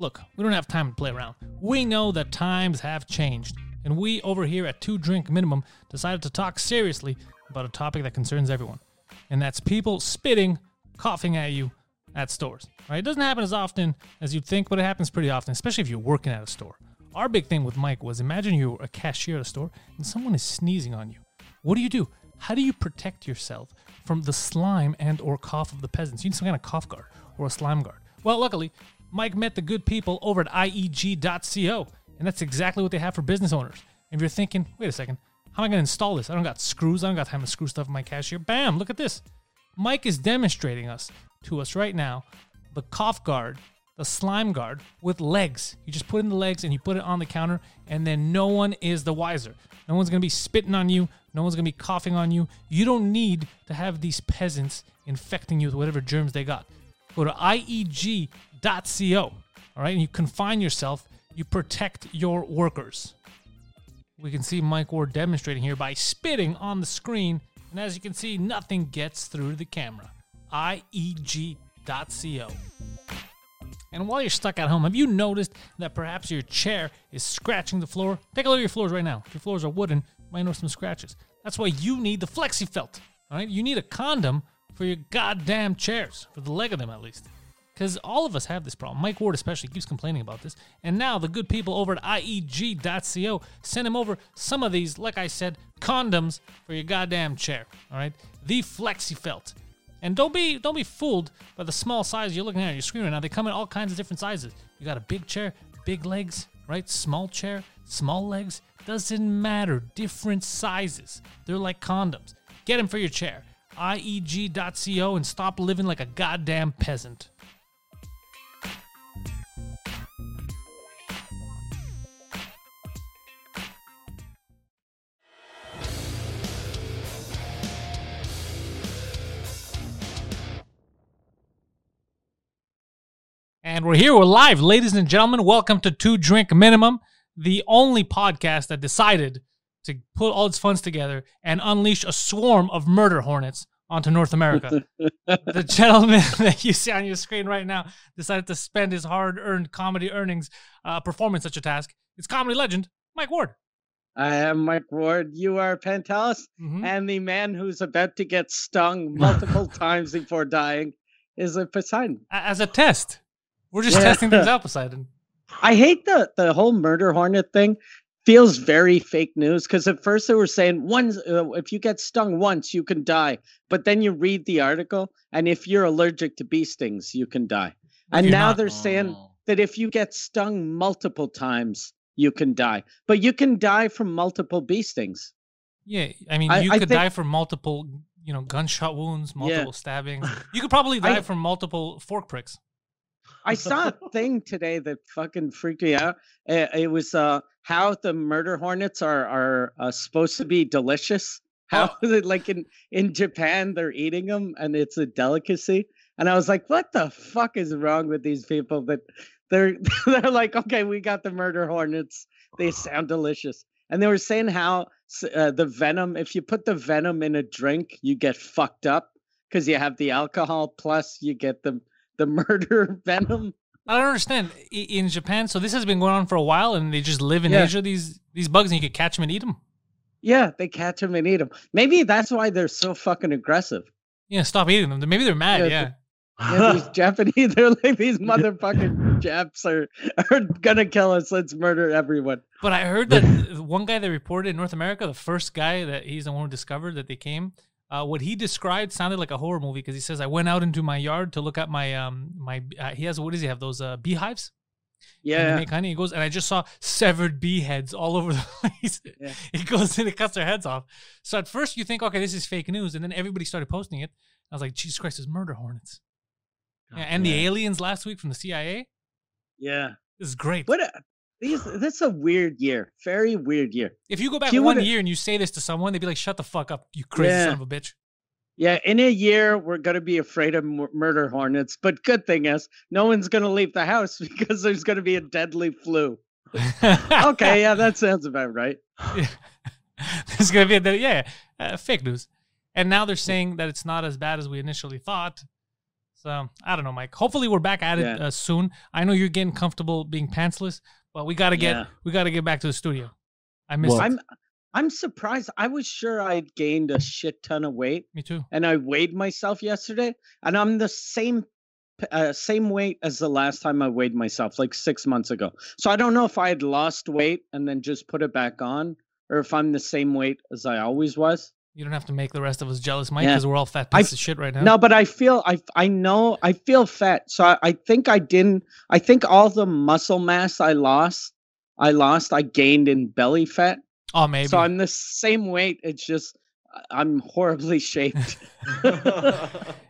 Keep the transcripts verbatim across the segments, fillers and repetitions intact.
Look, we don't have time to play around. We know that times have changed, and we over here at Two Drink Minimum decided to talk seriously about a topic that concerns everyone, and that's people spitting, coughing at you at stores. Right? It doesn't happen as often as you'd think, but it happens pretty often, especially if you're working at a store. Our big thing with Mike was, imagine you're a cashier at a store and someone is sneezing on you. What do you do? How do you protect yourself from the slime and or cough of the peasants? You need some kind of cough guard or a slime guard. Well, luckily, Mike met the good people over at I E G dot co, and that's exactly what they have for business owners. If you're thinking, wait a second, how am I going to install this? I don't got screws. I don't got time to screw stuff in my cashier. Bam, look at this. Mike is demonstrating us to us right now the cough guard, the slime guard with legs. You just put in the legs and you put it on the counter, and then no one is the wiser. No one's going to be spitting on you. No one's going to be coughing on you. You don't need to have these peasants infecting you with whatever germs they got. Go to I E G dot co, all right? And you confine yourself. You protect your workers. We can see Mike Ward demonstrating here by spitting on the screen. And as you can see, nothing gets through the camera. I E G dot co. And while you're stuck at home, have you noticed that perhaps your chair is scratching the floor? Take a look at your floors right now. If your floors are wooden, you might notice some scratches. That's why you need the FlexiFelt, all right? You need a condom for your goddamn chairs, for the leg of them at least. Because all of us have this problem. Mike Ward especially keeps complaining about this. And now the good people over at I E G dot co sent him over some of these, like I said, condoms for your goddamn chair, all right? The FlexiFelt. And don't be don't be fooled by the small size you're looking at on your screen right now. They come in all kinds of different sizes. You got a big chair, big legs, right? Small chair, small legs. Doesn't matter. Different sizes. They're like condoms. Get them for your chair. I E G dot co, and stop living like a goddamn peasant. And we're here, we're live, ladies and gentlemen. Welcome to Two Drink Minimum, the only podcast that decided to put all its funds together and unleash a swarm of murder hornets onto North America. The gentleman that you see on your screen right now decided to spend his hard-earned comedy earnings uh, performing such a task. It's comedy legend, Mike Ward. I am Mike Ward. You are Pantelis, mm-hmm. and the man who's about to get stung multiple times before dying is a Poseidon. As a test. We're just yeah. testing things out, Poseidon. I hate the, the whole murder hornet thing. Feels very fake news, because at first they were saying once uh, if you get stung once, you can die. But then you read the article, and if you're allergic to bee stings, you can die. And now not, they're oh. saying that if you get stung multiple times, you can die. But you can die from multiple bee stings. Yeah, I mean, you I, could I think... die from multiple, you know, gunshot wounds, multiple yeah. stabbings. You could probably die I... from multiple fork pricks. I saw a thing today that fucking freaked me out. It was uh, how the murder hornets are are uh, supposed to be delicious. How oh. like in, in Japan, they're eating them and it's a delicacy. And I was like, what the fuck is wrong with these people? But they're they're like, okay, we got the murder hornets. They sound delicious. And they were saying how uh, the venom, if you put the venom in a drink, you get fucked up because you have the alcohol plus you get the The murder venom. I don't understand. In Japan, so this has been going on for a while, and they just live in yeah. Asia. These these bugs, and you could catch them and eat them. Yeah, they catch them and eat them. Maybe that's why they're so fucking aggressive. Yeah, stop eating them. Maybe they're mad. Yeah, yeah. The, yeah these Japanese, they're like, these motherfucking Japs are are gonna kill us. Let's murder everyone. But I heard that one guy that reported in North America, the first guy that he's the one who discovered that they came. Uh, what he described sounded like a horror movie because he says, I went out into my yard to look at my, um, my uh, he has, what does he have, those uh, beehives? Yeah. And they make honey. He goes, and I just saw severed bee heads all over the place. Yeah. He goes and it cuts their heads off. So at first you think, okay, this is fake news. And then everybody started posting it. I was like, Jesus Christ, it's murder hornets. Yeah, and the aliens last week from the C I A. Yeah. This is great. What a... These, this is a weird year. Very weird year. If you go back you one year and you say this to someone, they'd be like, shut the fuck up, you crazy yeah. son of a bitch. Yeah, in a year, we're going to be afraid of m- murder hornets. But good thing is, no one's going to leave the house because there's going to be a deadly flu. Okay, yeah, that sounds about right. Yeah. There's going to be a deadly, yeah, uh, fake news. And now they're saying that it's not as bad as we initially thought. So I don't know, Mike. Hopefully we're back at yeah. it uh, soon. I know you're getting comfortable being pantsless, but we gotta get yeah. we gotta get back to the studio. I miss well, it. I'm I'm surprised. I was sure I'd gained a shit ton of weight. Me too. And I weighed myself yesterday, and I'm the same uh, same weight as the last time I weighed myself, like six months ago. So I don't know if I had lost weight and then just put it back on, or if I'm the same weight as I always was. You don't have to make the rest of us jealous, Mike, because yeah. we're all fat pieces I, of shit right now. No, but I feel, I, I know, I feel fat. So I, I think I didn't, I think all the muscle mass I lost, I lost, I gained in belly fat. Oh, maybe. So I'm the same weight. It's just, I'm horribly shaped.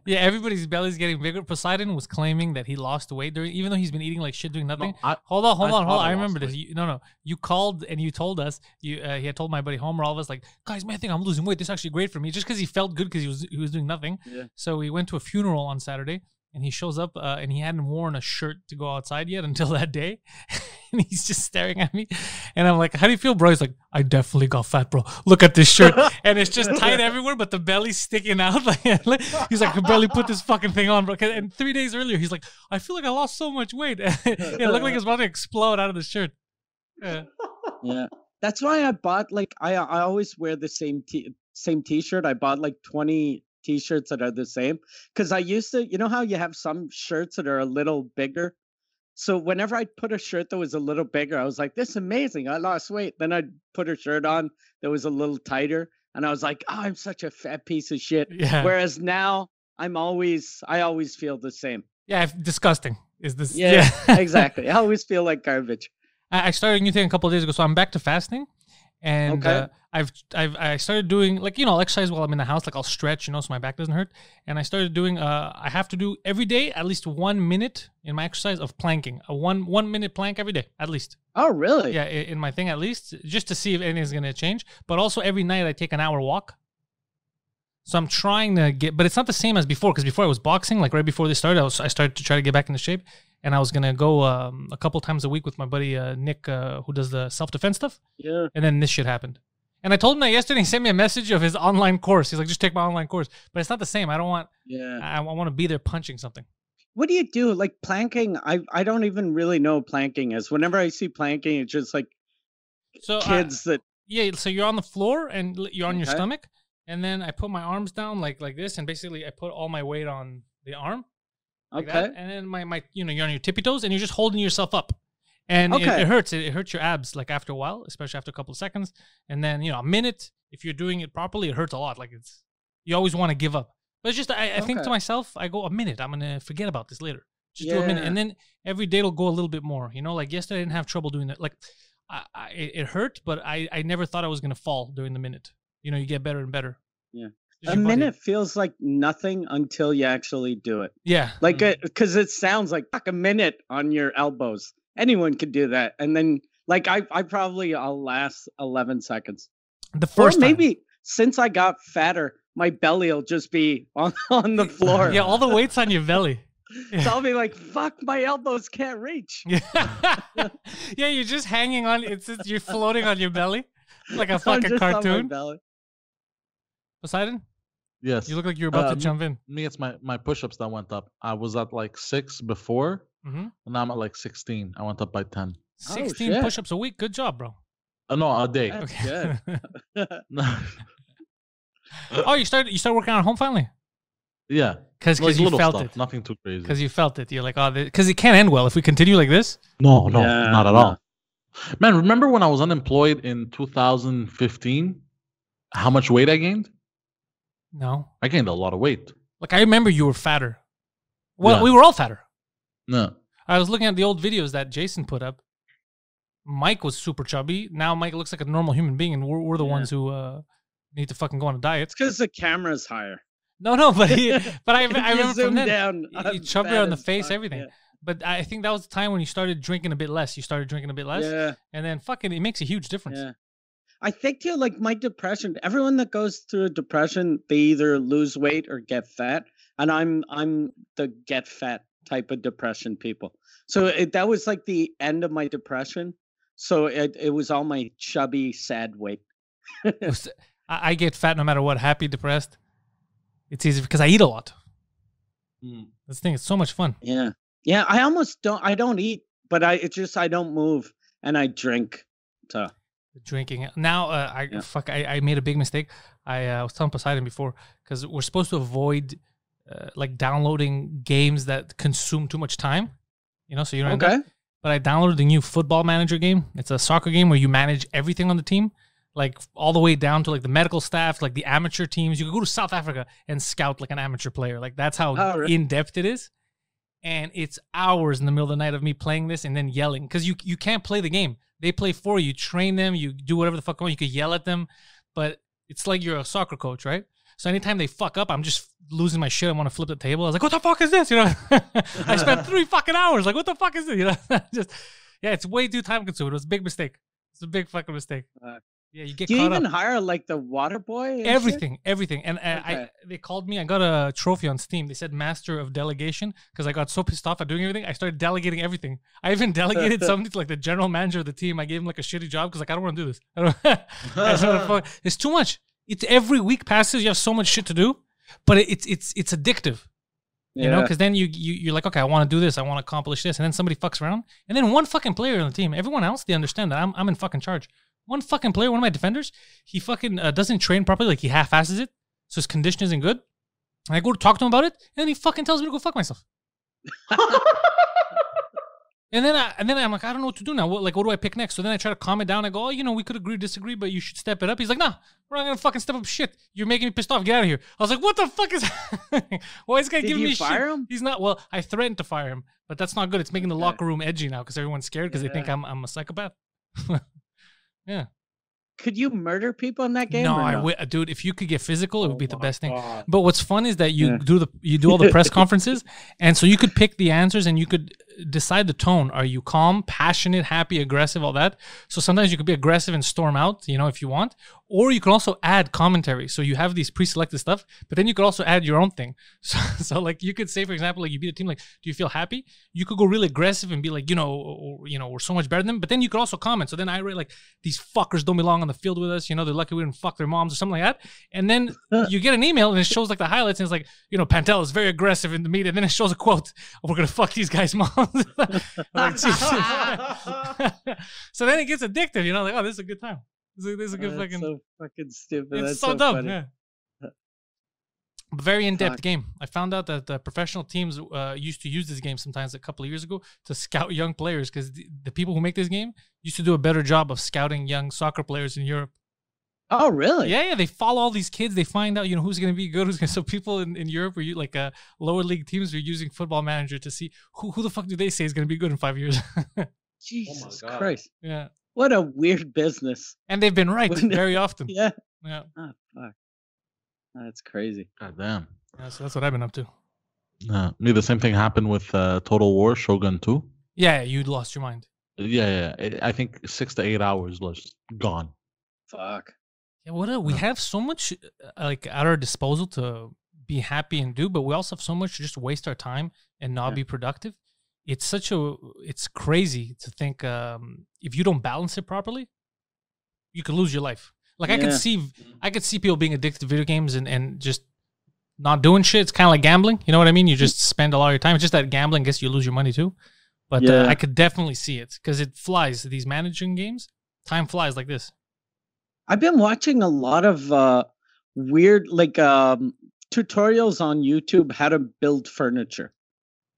Yeah, everybody's belly's getting bigger. Poseidon was claiming that he lost weight, during, even though he's been eating like shit, doing nothing. No, I, hold on, hold I on, hold on. I remember this. You, no, no. You called and you told us. You, uh, he had told my buddy Homer, all of us, like, guys, man, I think I'm losing weight. This is actually great for me. Just because he felt good because he was, he was doing nothing. Yeah. So we went to a funeral on Saturday. And he shows up, uh, and he hadn't worn a shirt to go outside yet until that day. And he's just staring at me. And I'm like, how do you feel, bro? He's like, I definitely got fat, bro. Look at this shirt. And it's just tight everywhere, but the belly's sticking out. He's like, I barely put this fucking thing on, bro. And three days earlier, he's like, I feel like I lost so much weight. It looked like it was about to explode out of the shirt. Yeah. Yeah. That's why I bought, like, I, I always wear the same t- same T-shirt. I bought, like, twenty T-shirts that are the same, because I used to, you know how you have some shirts that are a little bigger? So whenever I put a shirt that was a little bigger, I was like, this is amazing, I lost weight. Then I'd put a shirt on that was a little tighter, and I was like, oh, I'm such a fat piece of shit. Yeah. Whereas now I'm always, I always feel the same. Yeah, disgusting is this. Yeah, yeah. Exactly. I always feel like garbage. I started a new thing a couple of days ago, so I'm back to fasting. And okay. uh, I've I've I started doing, like, you know, I'll exercise while I'm in the house, like I'll stretch, you know, so my back doesn't hurt. And I started doing uh I have to do every day at least one minute in my exercise of planking, a one one minute plank every day at least. Oh really? Yeah, in my thing at least, just to see if anything's gonna change. But also every night I take an hour walk. So I'm trying to get, but it's not the same as before, because before I was boxing, like right before this started, I was I started to try to get back into shape, and I was gonna go um, a couple times a week with my buddy uh, Nick, uh, who does the self defense stuff. Yeah. And then this shit happened, and I told him that yesterday. He sent me a message of his online course. He's like, "Just take my online course," but it's not the same. I don't want. Yeah. I, I want to be there punching something. What do you do? Like planking? I I don't even really know what planking is. Whenever I see planking, it's just like so kids I, that. Yeah. So you're on the floor and you're on okay. your stomach. And then I put my arms down like like this, and basically I put all my weight on the arm. Like okay. That. And then my, my, you know, you're on your tippy toes, and you're just holding yourself up. And okay. it, it hurts. It, it hurts your abs, like, after a while, especially after a couple of seconds. And then, you know, a minute, if you're doing it properly, it hurts a lot. Like, it's, you always want to give up. But it's just, I, I okay. think to myself, I go, a minute, I'm going to forget about this later. Just yeah. do a minute. And then every day it'll go a little bit more. You know, like yesterday I didn't have trouble doing that. Like, I, I, it hurt, but I, I never thought I was going to fall during the minute. You know, you get better and better. Yeah. A minute feels like nothing until you actually do it. Yeah. Like, because mm-hmm. it sounds like, fuck, a minute on your elbows. Anyone could do that. And then, like, I, I probably, I'll last eleven seconds. The first or maybe time. Since I got fatter, my belly will just be on, on the floor. Yeah, all the weight's on your belly. Yeah. So I'll be like, fuck, my elbows can't reach. Yeah, yeah, you're just hanging on. It's just, you're floating on your belly like a fucking cartoon. Poseidon? Yes. You look like you're about uh, to jump in. Me, it's my, my push-ups that went up. I was at like six before, mm-hmm. and now I'm at like sixteen. I went up by ten. sixteen oh, push-ups a week? Good job, bro. Uh, no, a day. That's okay. Good. Oh, you started, you started working out at home finally? Yeah. Because like you felt stuff, it. Nothing too crazy. Because you felt it. You're like, oh, because it can't end well if we continue like this. No, no, yeah, not at no. all. Man, remember when I was unemployed in two thousand fifteen? How much weight I gained? No. I gained a lot of weight. Like, I remember you were fatter. Well, yeah. we were all fatter. No. I was looking at the old videos that Jason put up. Mike was super chubby. Now Mike looks like a normal human being, and we're, we're the yeah. ones who uh, need to fucking go on a diet. It's because the camera's higher. No, no, but he, but I, I remember from then, chubbier on the face, fuck, everything. Yeah. But I think that was the time when you started drinking a bit less. You started drinking a bit less. Yeah. And then fucking it makes a huge difference. Yeah. I think, too, like my depression, everyone that goes through a depression, they either lose weight or get fat. And I'm I'm the get fat type of depression people. So it, that was like the end of my depression. So it, it was all my chubby, sad weight. I get fat no matter what, happy, depressed. It's easy because I eat a lot. Mm. This thing is so much fun. Yeah. Yeah. I almost don't, I don't eat, but I, it's just, I don't move and I drink. So drinking now, uh, I, yeah. fuck, I, I made a big mistake. I uh, was telling Poseidon before, because we're supposed to avoid uh, like downloading games that consume too much time, you know, so you don't. Okay. End up, but I downloaded the new Football Manager game. It's a soccer game where you manage everything on the team, like all the way down to like the medical staff, like the amateur teams. You could go to South Africa and scout like an amateur player. Like that's how oh, really? in-depth it is. And it's hours in the middle of the night of me playing this and then yelling. Because you, you can't play the game. They play for you. You train them. You do whatever the fuck you want. You could yell at them. But it's like you're a soccer coach, right? So anytime they fuck up, I'm just losing my shit. I want to flip the table. I was like, what the fuck is this? You know, I spent three fucking hours. Like, what the fuck is this? You know, just, yeah, it's way too time consuming. It was a big mistake. It's a big fucking mistake. Uh, yeah, you get do caught you even up. Hire like the water boy? Everything, shit? everything. And okay. I, I, they called me. I got a trophy on Steam. They said master of delegation because I got so pissed off at doing everything. I started delegating everything. I even delegated something to like the general manager of the team. I gave him like a shitty job because like I don't want to do this. I don't. I just wanna fuck. It's too much. It's every week passes. You have so much shit to do, but it's it's it's addictive, you yeah. know. Because then you you you're like, okay, I want to do this. I want to accomplish this, and then somebody fucks around, and then one fucking player on the team. Everyone else, they understand that I'm I'm in fucking charge. One fucking player, one of my defenders, he fucking uh, doesn't train properly. Like he half-asses it, so his condition isn't good. And I go to talk to him about it, and then he fucking tells me to go fuck myself. And then I and then I'm like, I don't know what to do now. What, like, what do I pick next? So then I try to calm it down. I go, oh, you know, we could agree, disagree, but you should step it up. He's like, nah, we're not gonna fucking step up shit. You're making me pissed off. Get out of here. I was like, what the fuck is? Why is this guy Did giving you me fire shit? Him? He's not. Well, I threatened to fire him, but that's not good. It's making the okay. locker room edgy now because everyone's scared because yeah. they think I'm I'm a psychopath. Yeah. Could you murder people in that game? No, no? I w- dude. If you could get physical, it would be oh the best thing. God. But what's fun is that you yeah. do the you do all the press conferences, and so you could pick the answers and you could decide the tone. Are you calm, passionate, happy, aggressive, all that? So sometimes you could be aggressive and storm out, you know, if you want, or you can also add commentary. So you have these pre-selected stuff, but then you could also add your own thing. So, so like you could say, for example, like you beat a team, like, do you feel happy? You could go really aggressive and be like, you know, or, you know, we're so much better than them. But then you could also comment. So then I read like these fuckers don't belong on the field with us, you know, they're lucky we didn't fuck their moms or something like that. And then you get an email and it shows like the highlights and it's like, you know, Pantel is very aggressive in the media. And then it shows a quote, we're gonna fuck these guys' moms. Like, so then it gets addictive, you know, like, oh, this is a good time. This is, this is a good oh, fucking so fucking stupid. It's that's so, so dumb. Yeah. Very in-depth Fuck. game. I found out that the professional teams uh, used to use this game sometimes a couple of years ago to scout young players because the, the people who make this game used to do a better job of scouting young soccer players in Europe. Oh, really? Yeah, yeah. They follow all these kids. They find out, you know, who's going to be good. Who's gonna... So people in, in Europe, were like uh, lower league teams, are using Football Manager to see who who the fuck do they say is going to be good in five years. Jesus oh Christ! Yeah. What a weird business. And they've been right very often. Yeah. Yeah. Oh, fuck. That's crazy. God damn. Yeah, so that's what I've been up to. Uh, me, the same thing happened with uh, Total War Shogun two. Yeah, you lost your mind. Yeah, yeah. I think six to eight hours was gone. Fuck. Yeah, what a, we have so much like at our disposal to be happy and do, but we also have so much to just waste our time and not yeah. be productive. It's such a, it's crazy to think um, if you don't balance it properly, you could lose your life. Like yeah. I could see, I could see people being addicted to video games and, and just not doing shit. It's kind of like gambling. You know what I mean? You just spend a lot of your time. It's just that gambling, I guess you lose your money too. But yeah. uh, I could definitely see it because it flies. These managing games, time flies like this. I've been watching a lot of uh, weird like um, tutorials on YouTube how to build furniture.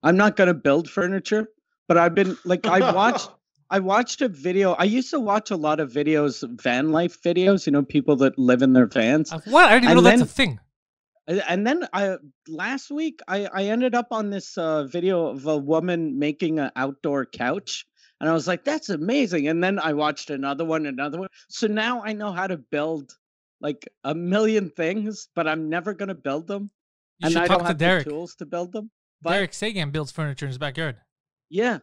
I'm not going to build furniture, but I've been like I watched. I watched a video. I used to watch a lot of videos, van life videos, you know, people that live in their vans. What? I didn't and know then, that's a thing. And then I, last week, I, I ended up on this uh, video of a woman making an outdoor couch. And I was like, that's amazing. And then I watched another one, another one. So now I know how to build like a million things, but I'm never going to build them. You and should I talk don't to have Derek. The tools to build them. But Derek Sagan builds furniture in his backyard. Yeah.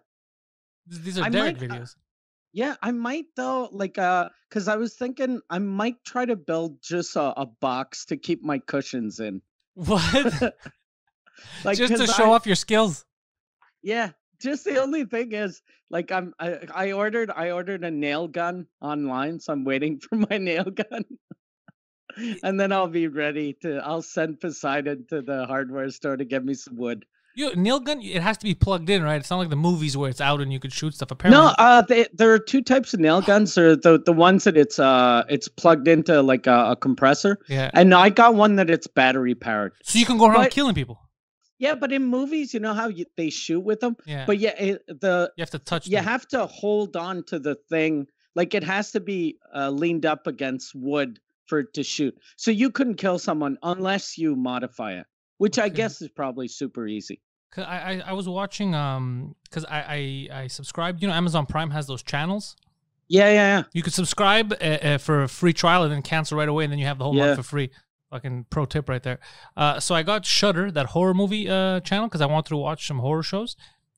These are I Derek might, videos. Uh, yeah, I might though, like, uh, cause I was thinking I might try to build just a, a box to keep my cushions in. What? Like just to show I, off your skills. Yeah, just the only thing is, like, I'm I, I ordered I ordered a nail gun online, so I'm waiting for my nail gun, and then I'll be ready to. I'll send Poseidon to the hardware store to get me some wood. You, nail gun, it has to be plugged in, right? It's not like the movies where it's out and you could shoot stuff. Apparently, no. Uh, they, there are two types of nail guns. Or the the ones that it's uh it's plugged into like a, a compressor. Yeah. And I got one that it's battery powered. So you can go around but, killing people. Yeah, but in movies, you know how you, they shoot with them. Yeah. But yeah, it, the you have to touch. You them. have to hold on to the thing. Like it has to be uh, leaned up against wood for it to shoot. So you couldn't kill someone unless you modify it. Which okay. I guess is probably super easy. Cause I, I, I was watching, um, because I, I, I subscribed. You know, Amazon Prime has those channels. Yeah, yeah, yeah. You could subscribe uh, uh, for a free trial and then cancel right away, and then you have the whole yeah. month for free. Fucking pro tip right there. Uh, so I got Shudder, that horror movie uh, channel, because I wanted to watch some horror shows.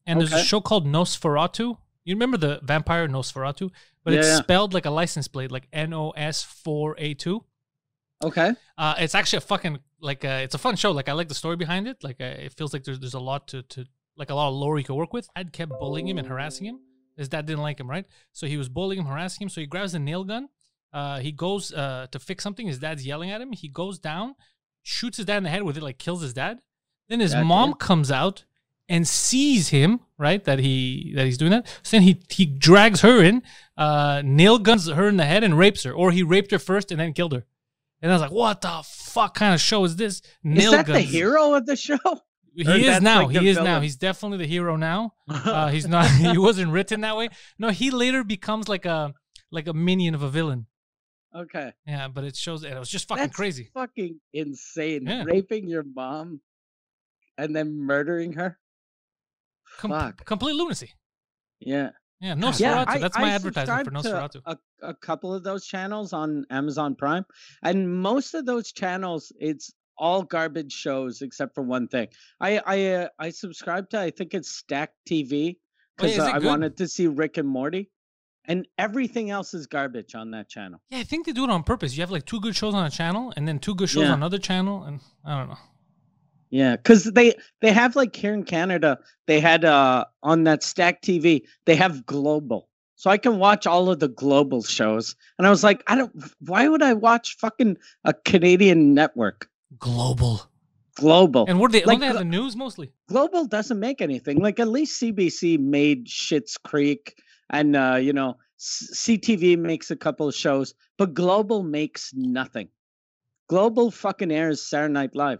And okay. there's a show called Nosferatu. You remember the vampire Nosferatu? But yeah, it's yeah. spelled like a license plate, like N O S four A two. Okay. Uh, it's actually a fucking like uh, it's a fun show. Like I like the story behind it. Like uh, it feels like there's there's a lot to to like a lot of lore you could work with. Ed kept bullying him and harassing him. His dad didn't like him, right? So he was bullying him, harassing him. So he grabs the nail gun. Uh, he goes uh to fix something. His dad's yelling at him. He goes down, shoots his dad in the head with it, like kills his dad. Then his that mom kid. comes out and sees him, right? That he that he's doing that. So then he he drags her in, uh, nail guns her in the head and rapes her, or he raped her first and then killed her. And I was like, "What the fuck kind of show is this?" Nail is that guns. the hero of the show? He or is now. Like he is villain. now. He's definitely the hero now. Uh, he's not. He wasn't written that way. No, he later becomes like a like a minion of a villain. Okay. Yeah, but it shows. It was just fucking That's crazy. Fucking insane. Yeah. Raping your mom, and then murdering her. Com fuck. Complete lunacy. Yeah. Yeah, Nosferatu. Yeah, I, That's my I advertisement for Nosferatu. A, a couple of those channels on Amazon Prime. And most of those channels, it's all garbage shows except for one thing. I I, uh, I subscribe to, I think it's Stack T V, because uh, I wanted to see Rick and Morty. And everything else is garbage on that channel. Yeah, I think they do it on purpose. You have like two good shows on a channel and then two good shows yeah. on another channel. And I don't know. Yeah, because they, they have, like, here in Canada, they had, uh, on that Stack T V, they have Global. So I can watch all of the Global shows. And I was like, I don't, why would I watch fucking a Canadian network? Global. Global. And what do they, like, they have the news mostly? Global doesn't make anything. Like, at least C B C made Schitt's Creek and, uh, you know, C T V makes a couple of shows. But Global makes nothing. Global fucking airs Saturday Night Live.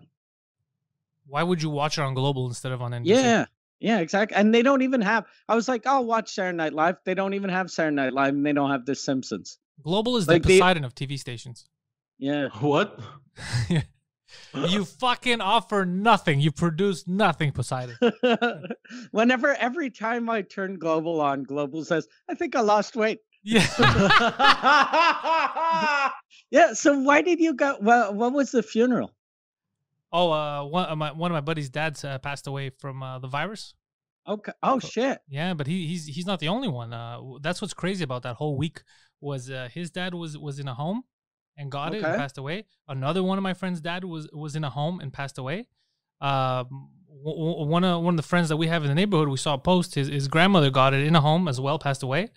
Why would you watch it on Global instead of on N B C? Yeah, yeah, exactly. And they don't even have... I was like, I'll watch Saturday Night Live. They don't even have Saturday Night Live, and they don't have The Simpsons. Global is like the Poseidon they... of T V stations. Yeah. What? You fucking offer nothing. You produce nothing, Poseidon. Whenever, every time I turn Global on, Global says, I think I lost weight. Yeah. Yeah, so why did you go... Well, what was the funeral? Oh, uh, one of my one of my buddy's dads uh, passed away from uh, the virus. Okay. Oh so, shit. Yeah, but he he's he's not the only one. Uh, that's what's crazy about that whole week was uh, his dad was was in a home and got okay. it and passed away. Another one of my friend's dad was was in a home and passed away. Um, one of one of the friends that we have in the neighborhood, we saw a post. His his grandmother got it in a home as well, passed away.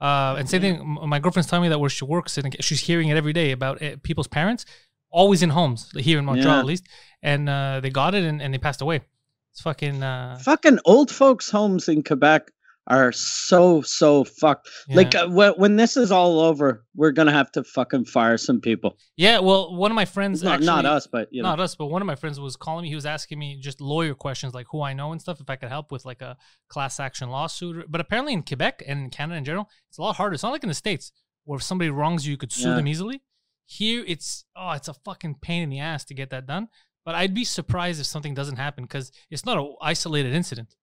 Uh, and same thing. My girlfriend's telling me that where she works and she's hearing it every day about uh, people's parents. Always in homes, here in Montreal yeah. at least. And uh, they got it and, and they passed away. It's fucking... Uh... Fucking old folks' homes in Quebec are so, so fucked. Yeah. Like, uh, wh when this is all over, we're going to have to fucking fire some people. Yeah, well, one of my friends... Not, actually, not us, but... You know. Not us, but one of my friends was calling me. He was asking me just lawyer questions, like who I know and stuff, if I could help with like a class action lawsuit. But apparently in Quebec and in Canada in general, it's a lot harder. It's not like in the States, where if somebody wrongs you, you could sue yeah. them easily. Here, it's, oh, it's a fucking pain in the ass to get that done. But I'd be surprised if something doesn't happen because it's not an isolated incident.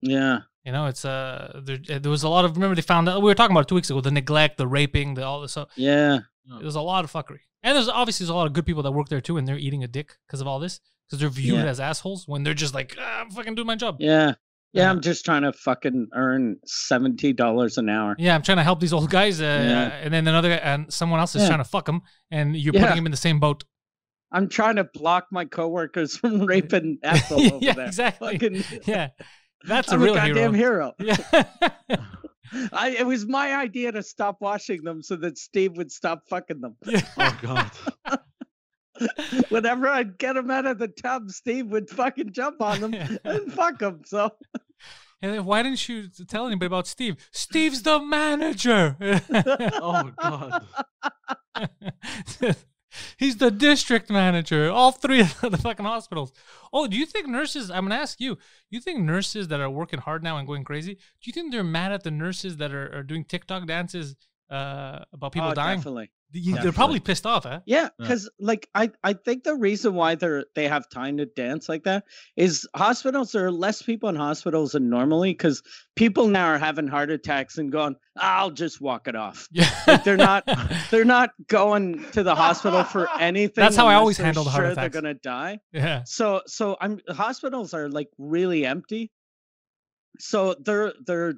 Yeah. You know, it's, uh, there, there was a lot of, remember they found out, we were talking about it two weeks ago, the neglect, the raping, the all this stuff. Yeah. There's a lot of fuckery. And there's obviously there's a lot of good people that work there too, and they're eating a dick because of all this. Because they're viewed yeah. as assholes when they're just like, ah, I'm fucking doing my job. Yeah. Yeah, I'm just trying to fucking earn seventy dollars an hour. Yeah, I'm trying to help these old guys, uh, yeah. and then another, and someone else is yeah. trying to fuck them, and you're yeah. putting them in the same boat. I'm trying to block my coworkers from raping Ethel over yeah, there. Exactly. Fucking, yeah, that's a I'm real a goddamn hero. hero. Yeah. I, it was my idea to stop watching them so that Steve would stop fucking them. Yeah. Oh God. Whenever I'd get him out of the tub, Steve would fucking jump on him and fuck him. So, and then why didn't you tell anybody about Steve? Steve's the manager. Oh God. He's the district manager. All three of the fucking hospitals. Oh, do you think nurses, I'm going to ask you, you think nurses that are working hard now and going crazy, do you think they're mad at the nurses that are, are doing TikTok dances uh, about people oh, dying? Definitely. They're definitely. probably pissed off, huh? Yeah, because yeah. like I, I think the reason why they're, they have time to dance like that is hospitals, there are less people in hospitals than normally because people now are having heart attacks and going, I'll just walk it off. Yeah. Like they're not they're not going to the hospital for anything. That's how I always handle the heart attacks. They're gonna die. Yeah. So so I'm hospitals are like really empty. So they're they're,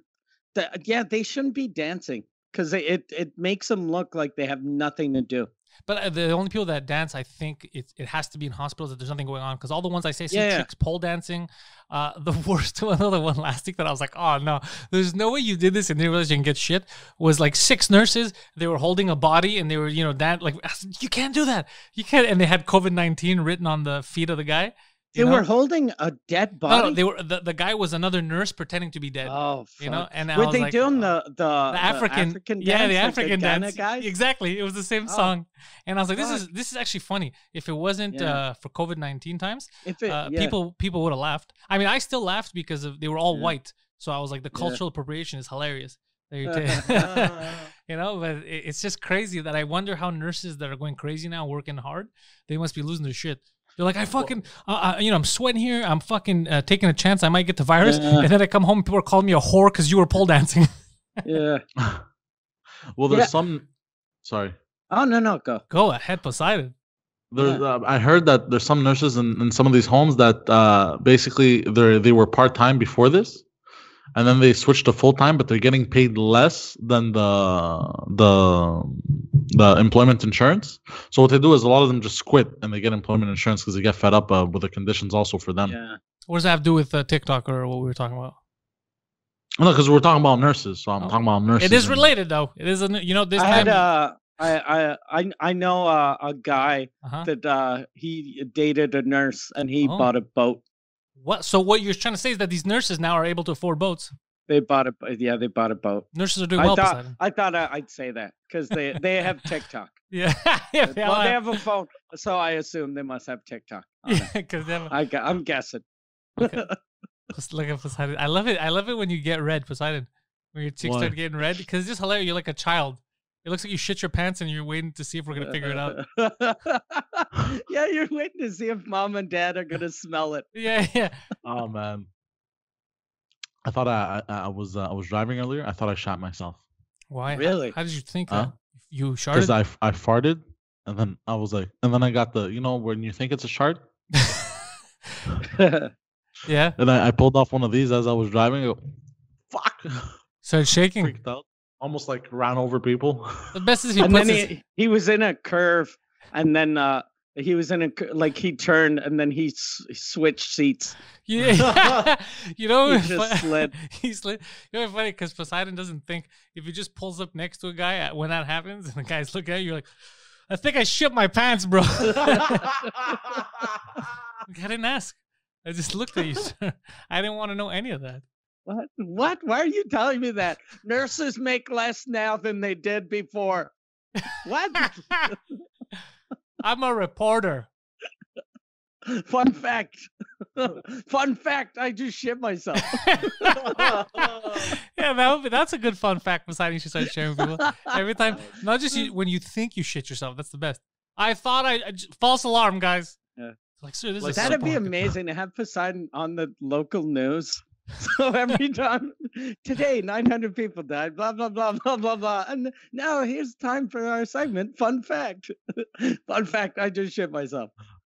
they're yeah, they shouldn't be dancing because it it makes them look like they have nothing to do. But the only people that dance, I think it, it has to be in hospitals that there's nothing going on. Because all the ones I say, see yeah, chicks yeah. pole dancing, uh, the worst one, another one last week that I was like, oh no, there's no way you did this and didn't realize you can get shit, was like six nurses. They were holding a body and they were, you know, that like, you can't do that. You can't. And they had COVID nineteen written on the feet of the guy. They know? were holding a dead body. No, no, they were the, the guy was another nurse pretending to be dead. Oh, fuck. You know, and I were was they like, doing the the, the African, African dance, yeah, the African like the dance. Exactly, it was the same oh, song, and I was like, fuck. this is this is actually funny. If it wasn't yeah. uh, for COVID nineteen times, if it, uh, yeah. people people would have laughed. I mean, I still laughed because of, they were all yeah. white, so I was like, the cultural yeah. appropriation is hilarious. There you, you know, but it, it's just crazy that I wonder how nurses that are going crazy now, working hard, they must be losing their shit. They're like, I fucking, uh, uh, you know, I'm sweating here. I'm fucking uh, taking a chance. I might get the virus. Yeah. And then I come home and people are calling me a whore because you were pole dancing. yeah. Well, there's yeah. some, sorry. Oh, no, no, go. Go ahead, Poseidon. There's, yeah. uh, I heard that there's some nurses in, in some of these homes that uh, basically they they were part-time before this. And then they switched to full-time, but they're getting paid less than the the the employment insurance. So what they do is a lot of them just quit and they get employment insurance because they get fed up uh, with the conditions also for them. Yeah. What does that have to do with uh, TikTok or what we were talking about? No, because we're talking about nurses. So I'm oh. talking about nurses. It is related though. It is, a, you know, this I time. Had, uh, I I I know uh, a guy uh-huh. that uh, he dated a nurse and he oh. bought a boat. What? So what you're trying to say is that these nurses now are able to afford boats? They bought a yeah, they bought a boat. Nurses are doing I well. Thought, I thought I'd say that because they they have TikTok. yeah, yeah, they, well, they have a phone, so I assume they must have TikTok. Yeah, because I I'm guessing. Okay. Let's look at Poseidon. I love it. I love it when you get red, Poseidon. When your cheeks start getting red, because it's just hilarious. You're like a child. It looks like you shit your pants and you're waiting to see if we're going to figure it out. yeah, you're waiting to see if mom and dad are going to smell it. Yeah, yeah. Oh, man. I thought I I, I was uh, I was driving earlier. I thought I shot myself. Why? Really? How, how did you think huh? that? You sharted? Because I, I farted and then I was like, and then I got the, you know, when you think it's a shart? yeah. And I, I pulled off one of these as I was driving. I go, fuck. Started shaking. Freaked out. Almost like ran over people. The best is he and puts then his... he, he was in a curve, and then uh, he was in a like he turned, and then he s switched seats. Yeah, you know, he just slid. He slid. You know, it's funny because Poseidon doesn't think if he just pulls up next to a guy when that happens, and the guy's looking at you, you're like, I think I shit my pants, bro. I didn't ask. I just looked at you, sir. I didn't want to know any of that. What? What? Why are you telling me that? Nurses make less now than they did before. What? I'm a reporter. Fun fact. Fun fact. I just shit myself. yeah, that would be, that's a good fun fact. Poseidon, you should start sharing with people. Every time, not just you, when you think you shit yourself. That's the best. I thought I, I false alarm, guys. Yeah. Like, sir, this like, is that'd so be amazing to have Poseidon on the local news. So every time, today, nine hundred people died, blah, blah, blah, blah, blah, blah. And now here's time for our segment, Fun Fact. Fun Fact, I just shit myself.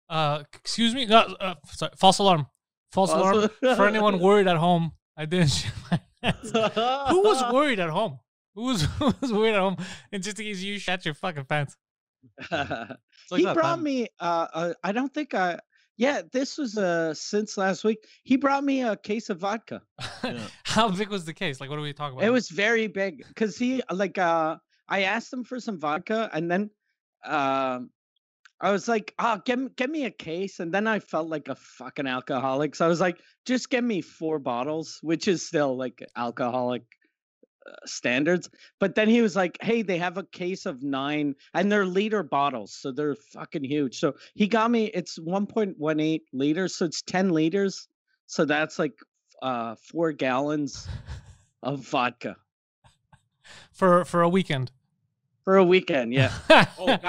Uh, excuse me? No, uh, sorry. False alarm. False, False alarm. For anyone worried at home, I didn't shit my pants. Who was worried at home? Who was, who was worried at home? And just in case you shot your fucking pants. Like he that, brought man. me, uh, uh, I don't think I... Yeah, this was uh, since last week. He brought me a case of vodka. Yeah. How big was the case? Like, what are we talking about? It was very big because he, like, uh, I asked him for some vodka, and then uh, I was like, oh, give, give me a case. And then I felt like a fucking alcoholic. So I was like, just give me four bottles, which is still like alcoholic uh, standards. But then he was like, hey, they have a case of nine and they're liter bottles. So they're fucking huge. So he got me, it's one point one eight liters. So it's ten liters. So that's like uh, four gallons of vodka. For, for a weekend. For a weekend, yeah. Oh, God damn.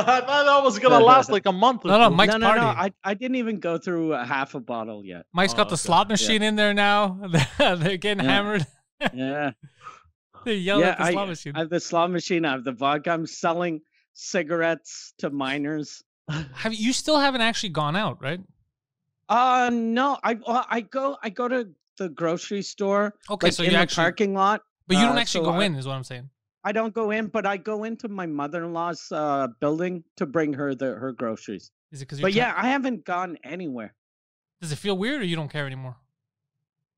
I thought that was going to last like a month. Or no, no, Mike's no, no, party. No, I, I didn't even go through a half a bottle yet. Mike's got oh, the okay. slot machine yeah. in there now. They're getting yeah. hammered. Yeah. They're yelling yeah, at the slot I, machine. I have the slot machine. I have the vodka. I'm selling cigarettes to minors. Have you still haven't actually gone out, right? Uh, no. I I go I go to the grocery store. Okay, like so in you the actually, parking lot. But you don't uh, actually so go I, in, is what I'm saying. I don't go in, but I go into my mother-in-law's uh, building to bring her the, her groceries. Is it because? But yeah, I haven't gone anywhere. Does it feel weird, or you don't care anymore?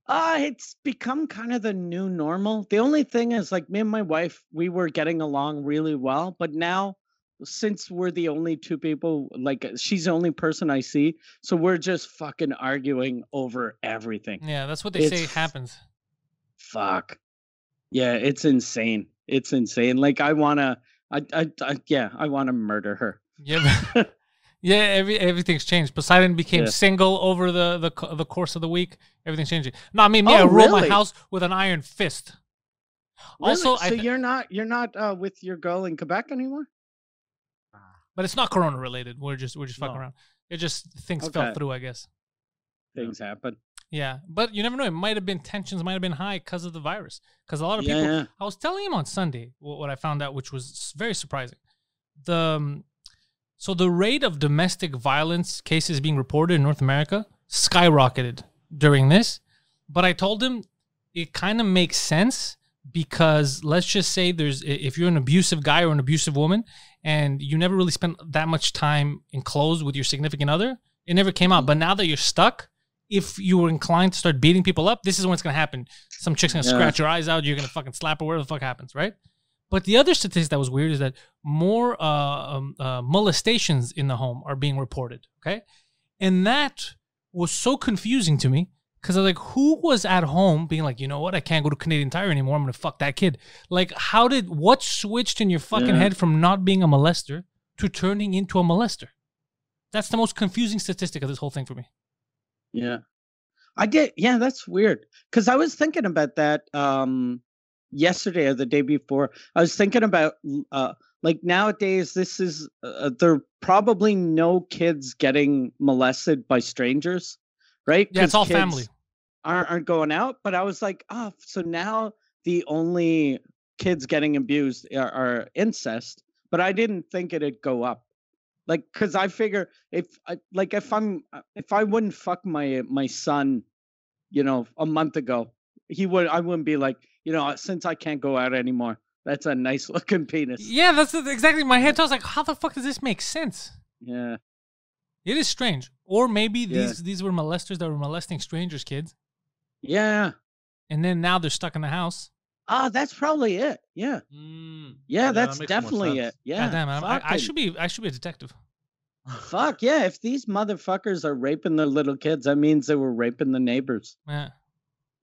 Uh, it's become kind of the new normal. The only thing is, like, me and my wife, we were getting along really well, but now, since we're the only two people, like, she's the only person I see, so we're just fucking arguing over everything. Yeah, that's what they it's, say happens. Fuck. Yeah, it's insane. It's insane. Like, I wanna, I, I, I yeah, I wanna murder her. Yeah, but, yeah. Every everything's changed. Poseidon became yeah. single over the the the course of the week. Everything's changing. No, I mean, yeah, oh, I rule really? my house with an iron fist. Really? Also, so I you're not you're not uh, with your girl in Quebec anymore. But it's not corona related. We're just we're just fucking no. around. It just things okay. fell through, I guess. Things yeah. happen. Yeah, but you never know. It might have been tensions, might have been high because of the virus. Because a lot of people, yeah. I was telling him on Sunday what I found out, which was very surprising. The um, so the rate of domestic violence cases being reported in North America skyrocketed during this. But I told him it kind of makes sense because let's just say there's if you're an abusive guy or an abusive woman and you never really spent that much time enclosed with your significant other, it never came out. But now that you're stuck. If you were inclined to start beating people up, this is when it's going to happen. Some chick's going to yeah. scratch your eyes out. You're going to fucking slap her, whatever the fuck happens, right? But the other statistic that was weird is that more uh, um, uh, molestations in the home are being reported, okay? And that was so confusing to me because I was like, who was at home being like, you know what? I can't go to Canadian Tire anymore. I'm going to fuck that kid. Like, how did, what switched in your fucking yeah. head from not being a molester to turning into a molester? That's the most confusing statistic of this whole thing for me. Yeah, I did. Yeah, that's weird. Because I was thinking about that um, yesterday or the day before. I was thinking about uh, like nowadays, this is uh, there are probably no kids getting molested by strangers, right? Yeah, it's all family. Aren't, aren't going out. But I was like, oh, so now the only kids getting abused are, are incest. But I didn't think it'd go up. Like, cause I figure if I, like, if I'm, if I wouldn't fuck my, my son, you know, a month ago, he would, I wouldn't be like, you know, since I can't go out anymore, that's a nice looking penis. Yeah. That's exactly my head. So I was like, how the fuck does this make sense? Yeah. It is strange. Or maybe yeah. these, these were molesters that were molesting strangers' kids. Yeah. And then now they're stuck in the house. Ah, oh, that's probably it. Yeah, mm, yeah, yeah, that's that definitely it. Yeah, God damn, I, I should be, I should be a detective. Fuck yeah! If these motherfuckers are raping their little kids, that means they were raping the neighbors. Yeah,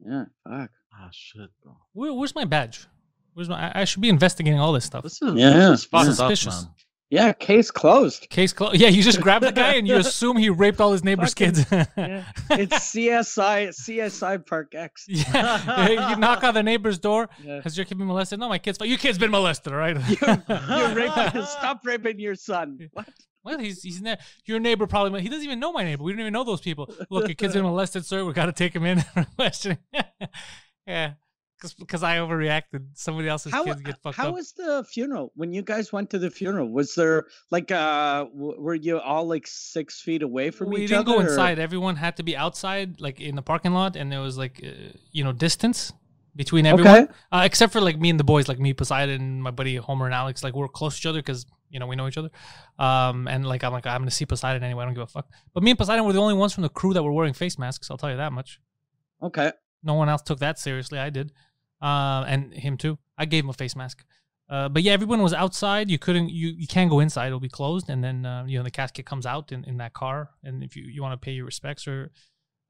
yeah. Fuck. Ah, shit, bro. Where, where's my badge? Where's my? I, I should be investigating all this stuff. This is yeah, this is fucking suspicious. Up, yeah, case closed. Case closed. Yeah, you just grab the guy and you assume he raped all his neighbor's fucking, kids. Yeah. It's C S I, C S I Park X. Yeah. You knock on the neighbor's door. Yeah. Has your kid been molested? No, my kid's. Your kid's been molested, all right? You, you're raping. Stop raping your son. What? Well, he's he's there. Your neighbor probably. He doesn't even know my neighbor. We don't even know those people. Look, your kid's been molested, sir. We got to take him in. Yeah. Because I overreacted. Somebody else's how, kids get fucked how up. How was the funeral? When you guys went to the funeral, was there like, uh, w were you all like six feet away from we each other? We didn't go or? inside. Everyone had to be outside, like in the parking lot. And there was like, uh, you know, distance between everyone. Okay. Uh, except for like me and the boys, like me, Poseidon, and my buddy Homer and Alex. Like we're close to each other because, you know, we know each other. Um, and like, I'm like, I'm going to see Poseidon anyway. I don't give a fuck. But me and Poseidon were the only ones from the crew that were wearing face masks. I'll tell you that much. Okay. No one else took that seriously. I did. Uh, and him too. I gave him a face mask. Uh, but yeah, everyone was outside. You couldn't, you, you can't go inside. It'll be closed. And then, uh, you know, the casket comes out in, in that car. And if you, you want to pay your respects or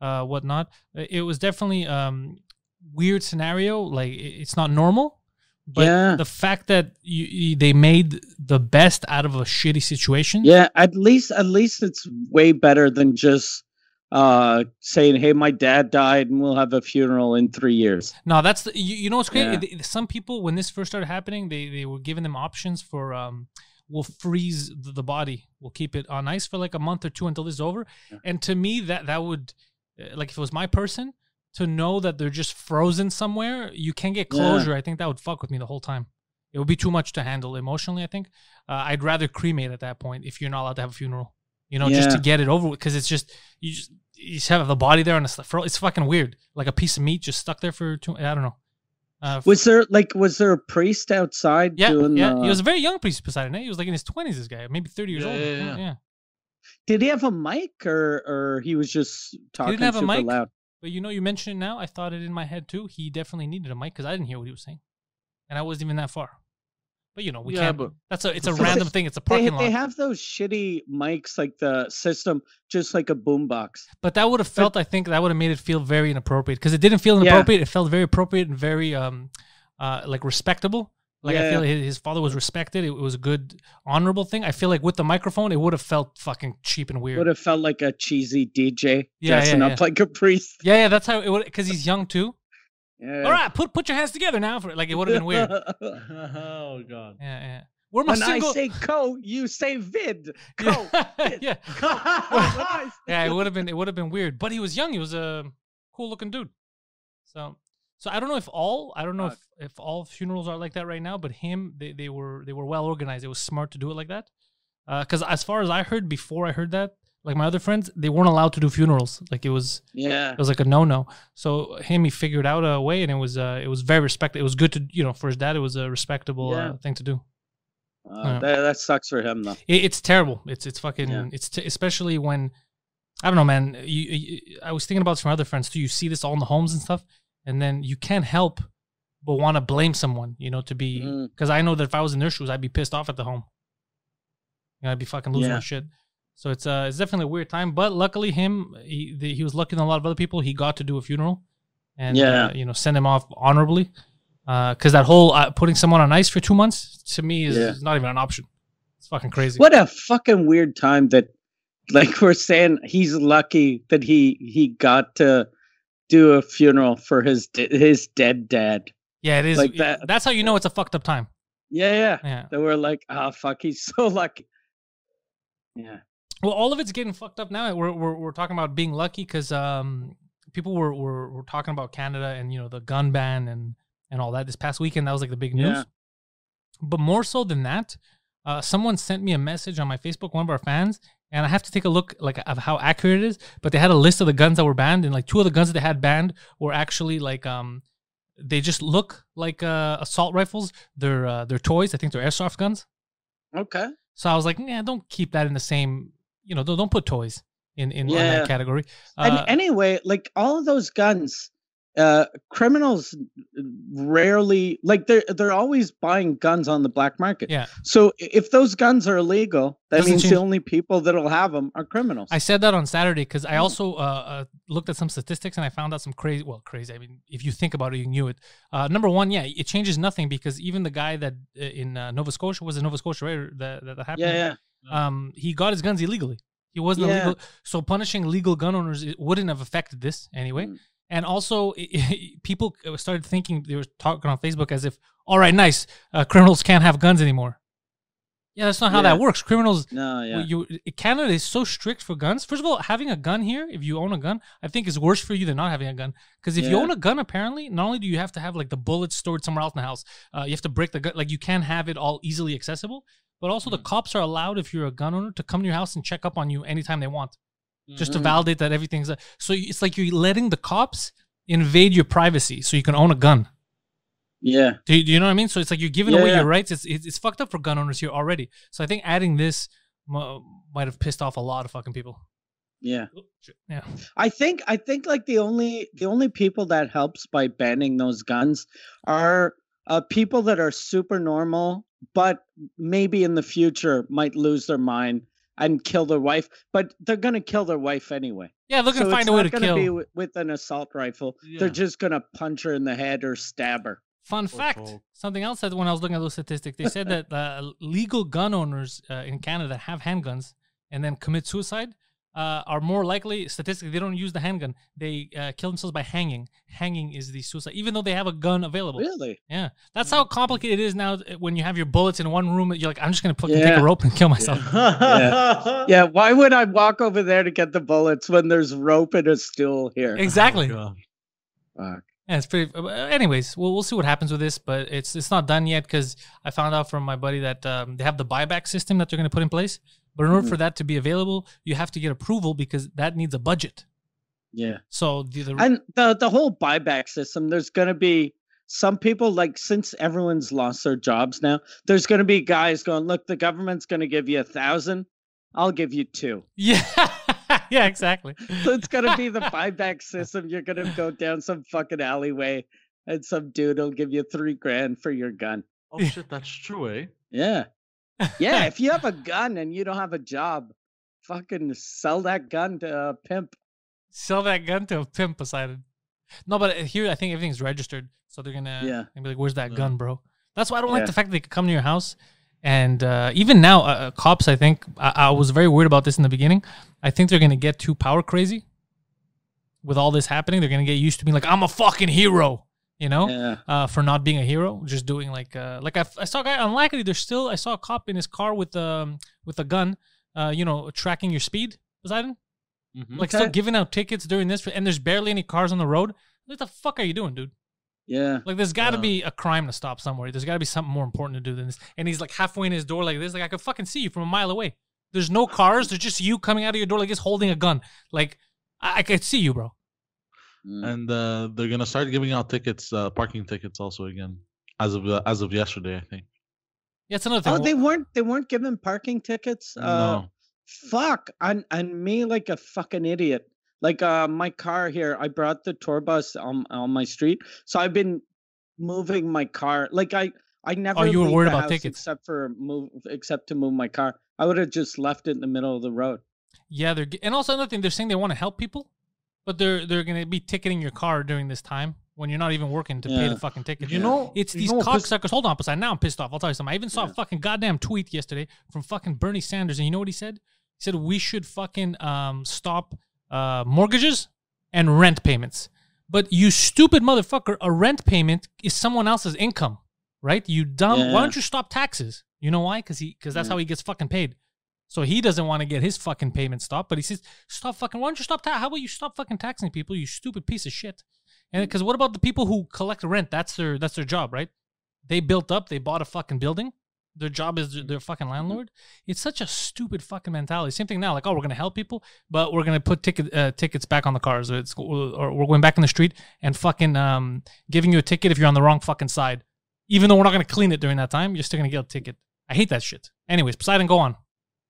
uh, whatnot, it was definitely um weird scenario. Like it's not normal, but yeah. the fact that you, you, they made the best out of a shitty situation. Yeah. At least, at least it's way better than just, uh saying, hey, my dad died and we'll have a funeral in three years. No, that's the, you, you know what's great, yeah. some people when this first started happening, they they were giving them options for um we'll freeze the body, we'll keep it on ice for like a month or two until this is over, yeah. and to me that that would, like if it was my person to know that they're just frozen somewhere, you can't get closure, yeah. I think that would fuck with me the whole time. It would be too much to handle emotionally. I think uh, I'd rather cremate at that point if you're not allowed to have a funeral. You know, yeah. just to get it over with, because it's just you just you just have the body there on a fro. It's fucking weird, like a piece of meat just stuck there for two. I don't know. Uh, was there like was there a priest outside? Yeah, doing yeah. The... He was a very young priest, Poseidon. Eh? He was like in his twenties. This guy, maybe thirty years yeah, old. Yeah, yeah. yeah. Did he have a mic, or or he was just talking he didn't have super a mic, loud? But you know, you mentioned it now. I thought it in my head too. He definitely needed a mic because I didn't hear what he was saying, and I wasn't even that far. But you know we yeah, can't. That's a. It's a random they, thing. It's a parking they, lot. They have those shitty mics, like the system, just like a boombox. But that would have felt. But, I think that would have made it feel very inappropriate because it didn't feel inappropriate. Yeah. It felt very appropriate and very um, uh, like respectable. Like yeah. I feel like his, his father was respected. It, it was a good, honorable thing. I feel like with the microphone, it would have felt fucking cheap and weird. Would have felt like a cheesy D J yeah, dressing yeah, yeah. up like a priest. Yeah, yeah, that's how it would. Because he's young too. Yeah. All right, put put your hands together now for it. Like it would have been weird. Oh god. Yeah, yeah. Where my when single... I say co, you say vid. Co. Vid. Yeah. Co. Yeah, it would have been it would have been weird. But he was young. He was a cool looking dude. So so I don't know if all I don't know if, if all funerals are like that right now. But him, they they were they were well organized. It was smart to do it like that. Because uh, as far as I heard before, I heard that. Like my other friends, they weren't allowed to do funerals. Like it was, yeah, it was like a no-no. So him, he figured out a way, and it was, uh, it was very respectable. It was good to, you know, for his dad, it was a respectable yeah. uh, thing to do. Uh, yeah. that, that sucks for him, though. It, it's terrible. It's it's fucking. Yeah. It's t especially when, I don't know, man. You, you, I was thinking about this from other friends too. You see this all in the homes and stuff, and then you can't help but want to blame someone. You know, to be because mm. I know that if I was in their shoes, I'd be pissed off at the home. You know, I'd be fucking losing yeah. my shit. So it's uh it's definitely a weird time, but luckily him he the, he was luckier than a lot of other people. He got to do a funeral, and yeah. uh, you know send him off honorably, because uh, that whole uh, putting someone on ice for two months to me is, yeah. is not even an option. It's fucking crazy. What a fucking weird time that, like we're saying, he's lucky that he he got to do a funeral for his his dead dad. Yeah, it is like that. That's how you know it's a fucked up time. Yeah, yeah. yeah. They were like, ah, oh, fuck, he's so lucky. Yeah. Well, all of it's getting fucked up now. We're we're, we're talking about being lucky because um, people were, were were talking about Canada and you know the gun ban and and all that. This past weekend, that was like the big news. Yeah. But more so than that, uh, someone sent me a message on my Facebook, one of our fans, and I have to take a look like of how accurate it is. But they had a list of the guns that were banned, and like two of the guns that they had banned were actually like um, they just look like uh, assault rifles. They're uh, they're toys. I think they're airsoft guns. Okay. So I was like, nah, don't keep that in the same. You know, don't put toys in, in, yeah. in that category. Uh, and anyway, like all of those guns, uh, criminals rarely, like they're, they're always buying guns on the black market. Yeah. So if those guns are illegal, that Doesn't means change. the only people that will have them are criminals. I said that on Saturday because I also uh, uh, looked at some statistics and I found out some crazy, well, crazy. I mean, if you think about it, you knew it. Uh, number one, yeah, it changes nothing because even the guy that in uh, Nova Scotia was a Nova Scotia raider that, that happened. Yeah, yeah. Um, he got his guns illegally. He wasn't yeah. illegal, so punishing legal gun owners it wouldn't have affected this anyway. Mm. And also, it, it, people started thinking they were talking on Facebook as if, "All right, nice, uh, criminals can't have guns anymore." Yeah, that's not how yeah. that works. Criminals, no, yeah. you, Canada is so strict for guns. First of all, having a gun here, if you own a gun, I think is worse for you than not having a gun. Because if yeah. you own a gun, apparently, not only do you have to have like the bullets stored somewhere else in the house, uh, you have to break the gun. Like you can't have it all easily accessible. But also mm-hmm. the cops are allowed, if you're a gun owner, to come to your house and check up on you anytime they want. Mm-hmm. Just to validate that everything's... A, so it's like you're letting the cops invade your privacy so you can own a gun. Yeah. Do you, do you know what I mean? So it's like you're giving yeah, away yeah. your rights. It's, it's, it's fucked up for gun owners here already. So I think adding this might have pissed off a lot of fucking people. Yeah. Yeah. I think, I think like the only, the only people that helps by banning those guns are... uh, people that are super normal, but maybe in the future might lose their mind and kill their wife, but they're going to kill their wife anyway. Yeah, they're going to find a way to kill. It's not going to be with an assault rifle. Yeah. They're just going to punch her in the head or stab her. Fun fact, something else that when I was looking at those statistics, they said that uh, legal gun owners uh, in Canada that have handguns and then commit suicide uh, are more likely, statistically, they don't use the handgun. They uh, kill themselves by hanging. Hanging is the suicide, even though they have a gun available. Really? Yeah. That's how complicated it is now when you have your bullets in one room. You're like, I'm just going to yeah. take a rope and kill myself. Yeah. yeah. yeah. Why would I walk over there to get the bullets when there's rope and a stool here? Exactly. Oh, fuck. Yeah, it's pretty. Anyways, we'll we'll see what happens with this, but it's it's not done yet because I found out from my buddy that um, they have the buyback system that they're going to put in place. But in order mm. for that to be available, you have to get approval because that needs a budget. Yeah. So the, the and the the whole buyback system, there's going to be some people like since everyone's lost their jobs now, there's going to be guys going, look, the government's going to give you a thousand, I'll give you two. Yeah. Yeah, exactly. So it's going to be the buyback system. You're going to go down some fucking alleyway and some dude will give you three grand for your gun. Oh, shit, that's true, eh? Yeah. Yeah, if you have a gun and you don't have a job, fucking sell that gun to a pimp. Sell that gun to a pimp, Poseidon. No, but here I think everything's registered. So they're going to yeah. be like, where's that yeah. gun, bro? That's why I don't yeah. like the fact that they could come to your house. And uh, even now, uh, cops, I think, I, I was very worried about this in the beginning. I think they're going to get too power crazy with all this happening. They're going to get used to being like, I'm a fucking hero, you know, yeah. uh, for not being a hero. Just doing like, uh, like I, I saw a guy, unlikely, there's still, I saw a cop in his car with, um, with a gun, uh, you know, tracking your speed. Poseidon? Mm-hmm. Like okay. still giving out tickets during this, and there's barely any cars on the road. What the fuck are you doing, dude? Yeah. Like, there's got to yeah. be a crime to stop somewhere. There's got to be something more important to do than this. And he's, like, halfway in his door like this. Like, I could fucking see you from a mile away. There's no cars. There's just you coming out of your door like this holding a gun. Like, I, I could see you, bro. And uh, they're going to start giving out tickets, uh, parking tickets also again, as of uh, as of yesterday, I think. Yeah, it's another thing. Oh, they weren't, they weren't giving parking tickets? Uh, no. Fuck. And, and me like a fucking idiot. Like uh, my car here, I brought the tour bus on on my street, so I've been moving my car. Like I, I never. Oh, you were worried about tickets, except for move, except to move my car. I would have just left it in the middle of the road. Yeah, they're and also another thing, they're saying they want to help people, but they're they're going to be ticketing your car during this time when you're not even working to yeah. pay the fucking ticket. You yeah. know, it's these you know, cocksuckers. Hold on, Poseidon. Now I'm pissed off. I'll tell you something. I even saw yeah. a fucking goddamn tweet yesterday from fucking Bernie Sanders, and you know what he said? He said we should fucking um stop. Uh, mortgages and rent payments. But you stupid motherfucker, a rent payment is someone else's income, right? You dumb. Yeah. Why don't you stop taxes? You know why? Because he, because that's yeah. how he gets fucking paid. So he doesn't want to get his fucking payment stopped. But he says, stop fucking. Why don't you stop? Ta how about you stop fucking taxing people? You stupid piece of shit. And because what about the people who collect rent? That's their that's their job, right? They built up. They bought a fucking building. Their job is their fucking landlord. It's such a stupid fucking mentality. Same thing now. Like, oh, we're going to help people, but we're going to put ticket, uh, tickets back on the cars. Or, it's, or we're going back in the street and fucking um, giving you a ticket if you're on the wrong fucking side. Even though we're not going to clean it during that time, you're still going to get a ticket. I hate that shit. Anyways, Poseidon, go on.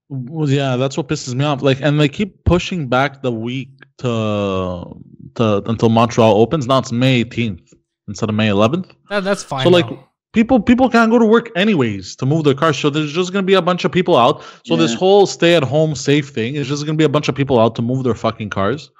Well, yeah, that's what pisses me off. Like, and they keep pushing back the week to, to until Montreal opens. Now it's May eighteenth instead of May eleventh. That, that's fine. So, like... Though. People people can't go to work anyways to move their cars. So there's just going to be a bunch of people out. So yeah. this whole stay-at-home safe thing is just going to be a bunch of people out to move their fucking cars.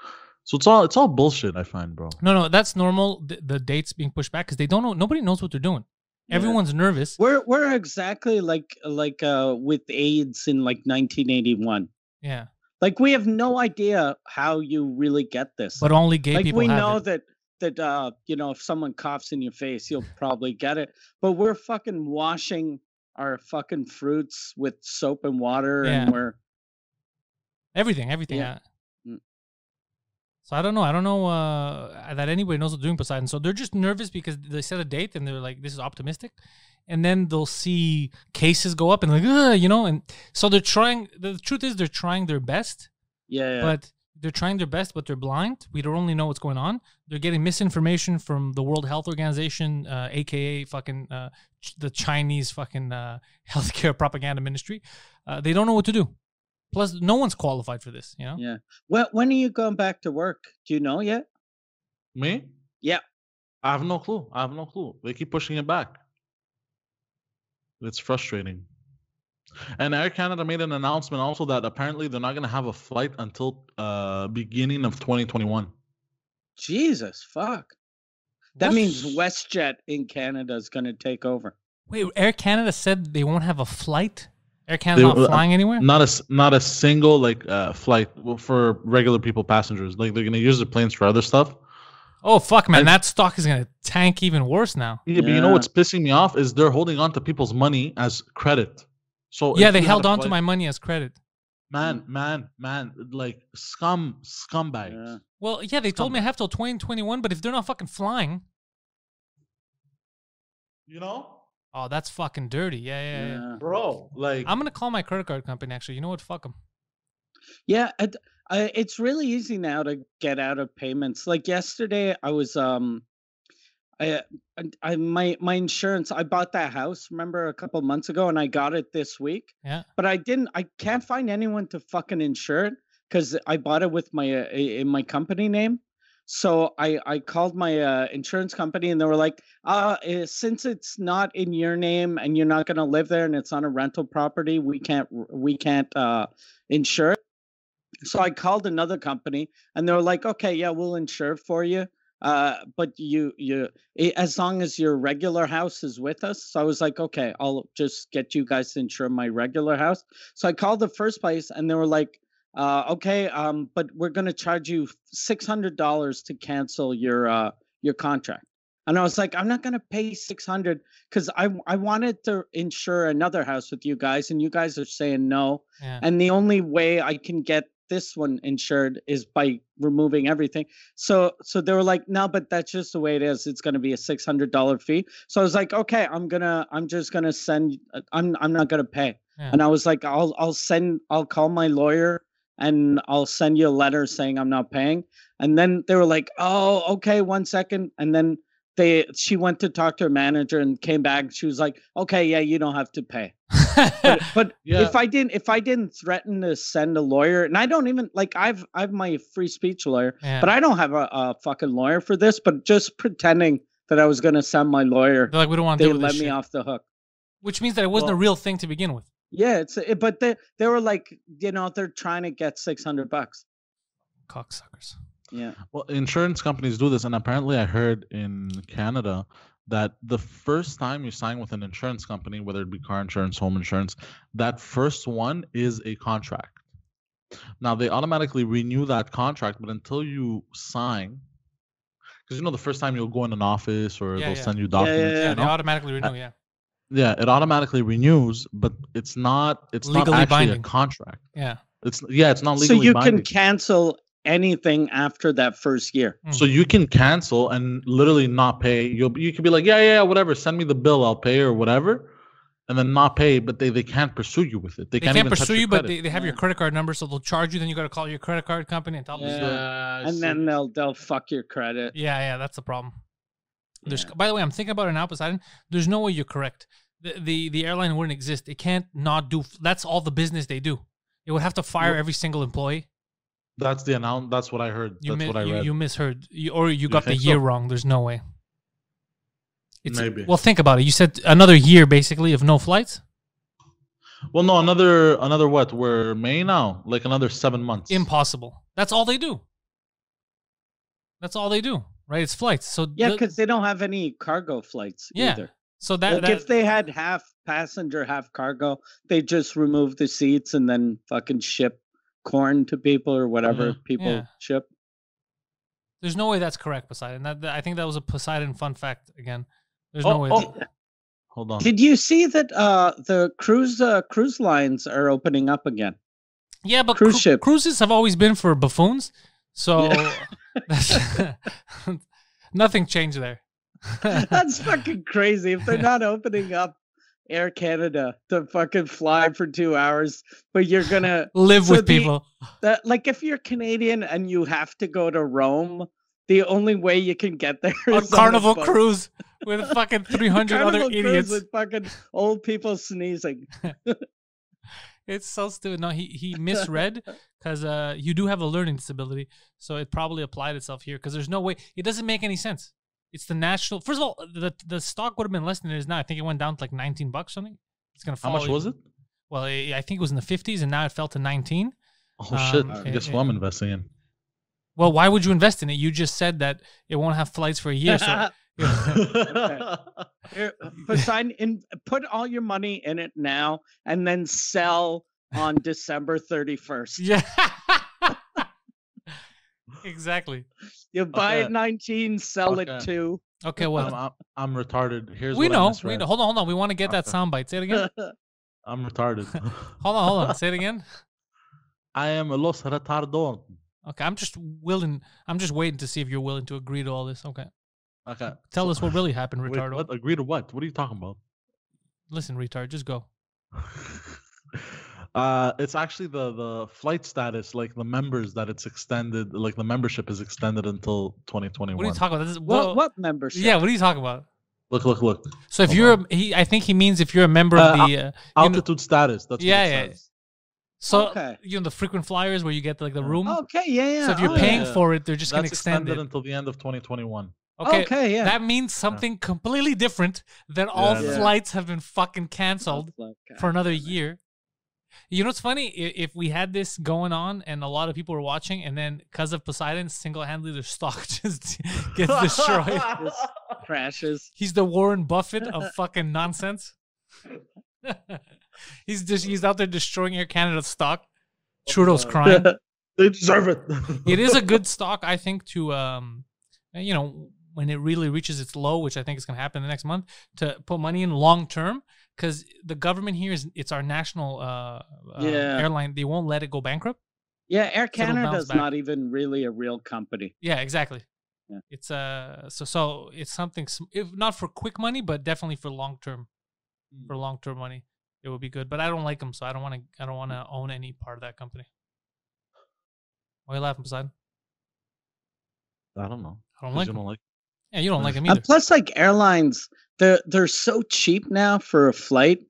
So it's all it's all bullshit, I find, bro. No, no, that's normal, the, the dates being pushed back because they don't know. Nobody knows what they're doing. Yeah. Everyone's nervous. We're, we're exactly like, like uh, with AIDS in like nineteen eighty-one. Yeah. Like we have no idea how you really get this. But only gay like, people we have know it. That that, uh, you know, if someone coughs in your face, you'll probably get it. But we're fucking washing our fucking fruits with soap and water yeah. and we're... Everything, everything. Yeah. yeah. So I don't know. I don't know uh, that anybody knows what they're doing, Poseidon. So they're just nervous because they set a date and they're like, this is optimistic. And then they'll see cases go up and like, ugh, you know, and so they're trying... The truth is they're trying their best. Yeah, yeah. But... They're trying their best, but they're blind. We don't really know what's going on. They're getting misinformation from the World Health Organization, uh, a k a fucking uh, ch the Chinese fucking uh, healthcare propaganda ministry. Uh, they don't know what to do. Plus, no one's qualified for this, you know? Yeah. Well, when are you going back to work? Do you know yet? Me? Yeah. I have no clue. I have no clue. They keep pushing it back. It's frustrating. And Air Canada made an announcement also that apparently they're not going to have a flight until uh, beginning of twenty twenty-one. Jesus, fuck. That what? means WestJet in Canada is going to take over. Wait, Air Canada said they won't have a flight? Air Canada they, not flying anywhere? Not a, not a single like uh, flight for regular people, passengers. Like they're going to use the planes for other stuff. Oh, fuck, man. I, that stock is going to tank even worse now. Yeah, but yeah. you know what's pissing me off is they're holding on to people's money as credit. So yeah, they held on to my money as credit. Man, man, man, like scum, scumbags. Yeah. Well, yeah, they scumbags. told me I have till twenty twenty-one, but if they're not fucking flying. You know? Oh, that's fucking dirty. Yeah, yeah, yeah. yeah. Bro, like. I'm going to call my credit card company, actually. You know what? Fuck them. Yeah, I, I, it's really easy now to get out of payments. Like yesterday, I was, um, I, I, my, my insurance, I bought that house, remember, a couple months ago, and I got it this week. Yeah. But I didn't, I can't find anyone to fucking insure it because I bought it with my, uh, in my company name. So I, I called my uh, insurance company and they were like, uh, since it's not in your name and you're not going to live there and it's on a rental property, we can't, we can't uh, insure it. So I called another company and they were like, okay, yeah, we'll insure for you. Uh, but you, you, as long as your regular house is with us. So I was like, okay, I'll just get you guys to insure my regular house. So I called the first place and they were like, uh, okay, um, but we're going to charge you six hundred dollars to cancel your, uh, your contract. And I was like, I'm not going to pay six hundred because I, I wanted to insure another house with you guys and you guys are saying no. Yeah. And the only way I can get this one insured is by removing everything. So, so they were like, no, but that's just the way it is. It's going to be a six hundred dollar fee. So I was like, okay, I'm going to, I'm just going to send, I'm, I'm not going to pay. Yeah. And I was like, I'll, I'll send, I'll call my lawyer and I'll send you a letter saying I'm not paying. And then they were like, oh, okay, one second. And then they, she went to talk to her manager and came back. And she was like, okay, yeah, you don't have to pay. but but yeah. if I didn't, if I didn't threaten to send a lawyer, and I don't even like, I've, I've my free speech lawyer, yeah. but I don't have a, a fucking lawyer for this. But just pretending that I was going to send my lawyer, they're like, we don't want to. They let me shit. off the hook, which means that it wasn't well, a real thing to begin with. Yeah, it's it, but they they were like, you know, they're trying to get six hundred bucks. Cocksuckers. Yeah. Well, insurance companies do this, and apparently, I heard in Canada that the first time you sign with an insurance company, whether it be car insurance, home insurance, that first one is a contract. Now, they automatically renew that contract, but until you sign, because, you know, the first time you'll go in an office or yeah, they'll yeah. send you documents. Yeah, yeah, yeah. You know? They automatically renew, yeah. Yeah, it automatically renews, but it's not it's legally not actually binding. a contract. Yeah. It's yeah, it's not legally binding. So you binding. can cancel anything after that first year. Mm. So you can cancel and literally not pay. You'll you can be like, yeah, yeah, whatever, send me the bill, I'll pay or whatever, and then not pay, but they, they can't pursue you with it. They, they can't, can't even pursue you, but they, they have yeah. your credit card number, so they'll charge you, then you gotta call your credit card company and tell them. Yeah, and then they'll they'll fuck your credit. Yeah, yeah, that's the problem. There's, yeah. By the way, I'm thinking about it now, Poseidon. There's no way you're correct. The, the the airline wouldn't exist. It can't not do. That's all the business they do. It would have to fire every single employee. That's the announcement. That's what I heard. You that's mi what I you, read. You misheard, you, or you, you got the year so? wrong. There's no way. It's, Maybe. Well, think about it. You said another year basically of no flights. Well, no, another another what? We're May now, like another seven months. Impossible. That's all they do. That's all they do. Right, it's flights. So yeah, because they don't have any cargo flights yeah. either. So that, like that if they had half passenger, half cargo, they just remove the seats and then fucking ship corn to people or whatever mm-hmm. people yeah. ship. There's no way that's correct, Poseidon. That, that, I think that was a Poseidon fun fact again. There's oh, no way. Oh. That... Hold on. Did you see that uh, the cruise uh, cruise lines are opening up again? Yeah, but cruise cru ship. cruises have always been for buffoons. So. Yeah. Nothing changed there. That's fucking crazy. If they're not opening up Air Canada to fucking fly for two hours, but you're gonna live so with the, people. The, like if you're Canadian and you have to go to Rome, the only way you can get there a is carnival on a cruise with fucking three hundred other idiots with fucking old people sneezing. It's so stupid. No, he, he misread because uh, you do have a learning disability. So it probably applied itself here because there's no way. It doesn't make any sense. It's the national. First of all, the, the stock would have been less than it is now. I think it went down to like nineteen bucks or something. It's gonna fall. How much was it? Well, I think it was in the fifties, and now it fell to nineteen. Oh um, shit! I guess what I'm investing in. Well, why would you invest in it? You just said that it won't have flights for a year. So Poseidon, in, put all your money in it now, and then sell on December thirty-first. Yeah, exactly. You buy okay. at nineteen, sell okay. it two. Okay, well, I'm, I'm retarded. Here's we what know. I we know. Hold on, hold on. We want to get okay. that soundbite. Say it again. I'm retarded. Hold on, hold on. Say it again. I am a los retardon. Okay, I'm just willing. I'm just waiting to see if you're willing to agree to all this. Okay. Okay. Tell so, us what really happened, retardo. Wait, what? Agree to what? What are you talking about? Listen, retard, just go. uh, it's actually the the flight status, like the members that it's extended, like the membership is extended until twenty twenty-one. What are you talking about? This is, well, what, what membership? Yeah, what are you talking about? Look, look, look. So if Hold you're, a, he, I think he means if you're a member uh, of the uh, altitude you know, status. That's yeah, what it yeah. Says. So okay. you know the frequent flyers where you get like the room. Okay, yeah, yeah. So if you're oh, paying yeah. for it, they're just that's gonna extend it until the end of twenty twenty-one. Okay, okay, yeah. That means something yeah. completely different than yeah, all yeah. flights have been fucking canceled like, for another year. You know what's funny? If we had this going on and a lot of people were watching, and then because of Poseidon, single-handedly their stock just gets destroyed, just crashes. He's the Warren Buffett of fucking nonsense. He's just he's out there destroying Air Canada stock. Trudeau's crying. They deserve it. It is a good stock, I think, to um, you know, when it really reaches its low, which I think is going to happen the next month, to put money in long term, because the government here is it's our national uh, yeah. uh, airline. They won't let it go bankrupt. Yeah, Air Canada is not even really a real company. Yeah, exactly. Yeah. It's uh, so so it's something if not for quick money, but definitely for long term, mm. for long term money. It would be good, but I don't like them, so I don't want to. I don't want to own any part of that company. Why are you laughing, Poseidon? I don't know. I don't like. You don't like. Yeah, you don't like them either. And plus, like airlines, they're they're so cheap now for a flight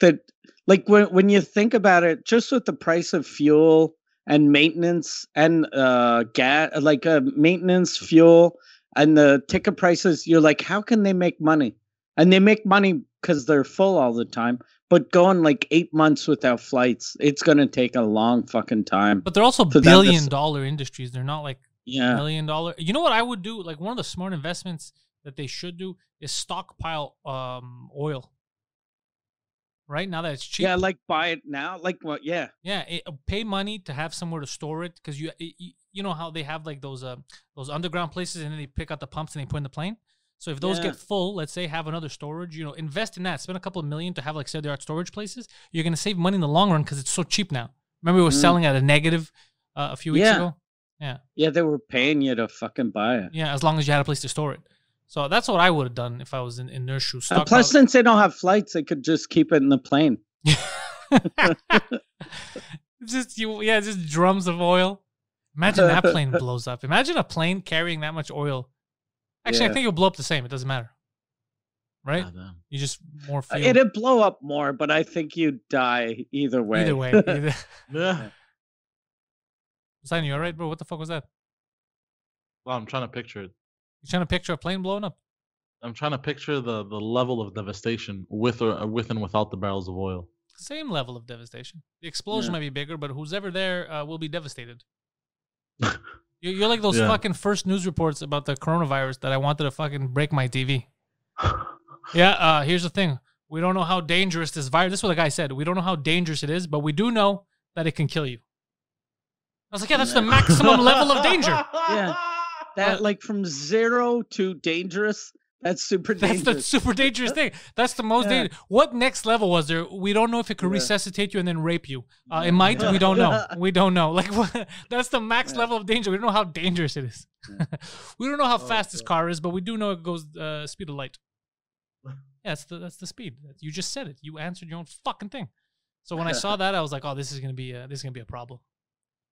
that, like, when when you think about it, just with the price of fuel and maintenance and uh gas, like uh, maintenance, fuel, and the ticket prices, you're like, how can they make money? And they make money because they're full all the time. But going like eight months without flights, it's going to take a long fucking time. But they're also billion dollar industries. They're not like yeah. million dollar. You know what I would do? Like one of the smart investments that they should do is stockpile um, oil. Right now that it's cheap. Yeah, like buy it now. Like what? Yeah. Yeah, it, pay money to have somewhere to store it because you it, you know how they have like those uh those underground places and then they pick out the pumps and they put in the plane. So if those yeah. get full, let's say have another storage, you know, invest in that. Spend a couple of million to have like state-of-the-art storage places. You're going to save money in the long run because it's so cheap now. Remember we were mm. selling at a negative uh, a few weeks yeah. ago? Yeah. Yeah, they were paying you to fucking buy it. Yeah, as long as you had a place to store it. So that's what I would have done if I was in, in their shoes. Uh, plus, out. Since they don't have flights, they could just keep it in the plane. just you, Yeah, just drums of oil. Imagine that plane blows up. Imagine a plane carrying that much oil. Actually, yeah. I think it'll blow up the same. It doesn't matter, right? Oh, you just more fuel. It'd blow up more, but I think you'd die either way. Either way. Either. yeah. Poseidon, you all right, bro? What the fuck was that? Well, I'm trying to picture it. You're trying to picture a plane blowing up? I'm trying to picture the, the level of devastation with or with and without the barrels of oil. Same level of devastation. The explosion yeah. might be bigger, but who's ever there uh, will be devastated. You're like those yeah. fucking first news reports about the coronavirus that I wanted to fucking break my T V. yeah, uh, here's the thing. We don't know how dangerous this virus... This is what the guy said. We don't know how dangerous it is, but we do know that it can kill you. I was like, yeah, that's yeah. the maximum level of danger. Yeah. That, uh, like, from zero to dangerous, that's super dangerous. That's the super dangerous thing. That's the most yeah. dangerous. What next level was there? We don't know if it could yeah. resuscitate you and then rape you. Uh, it might. We don't know. We don't know. Like what? That's the max yeah. level of danger. We don't know how dangerous it is. Yeah. we don't know how oh, fast God. this car is, but we do know it goes uh, speed of light. Yeah, that's the that's the speed. You just said it. You answered your own fucking thing. So when I saw that, I was like, oh, this is gonna be a, this is gonna be a problem.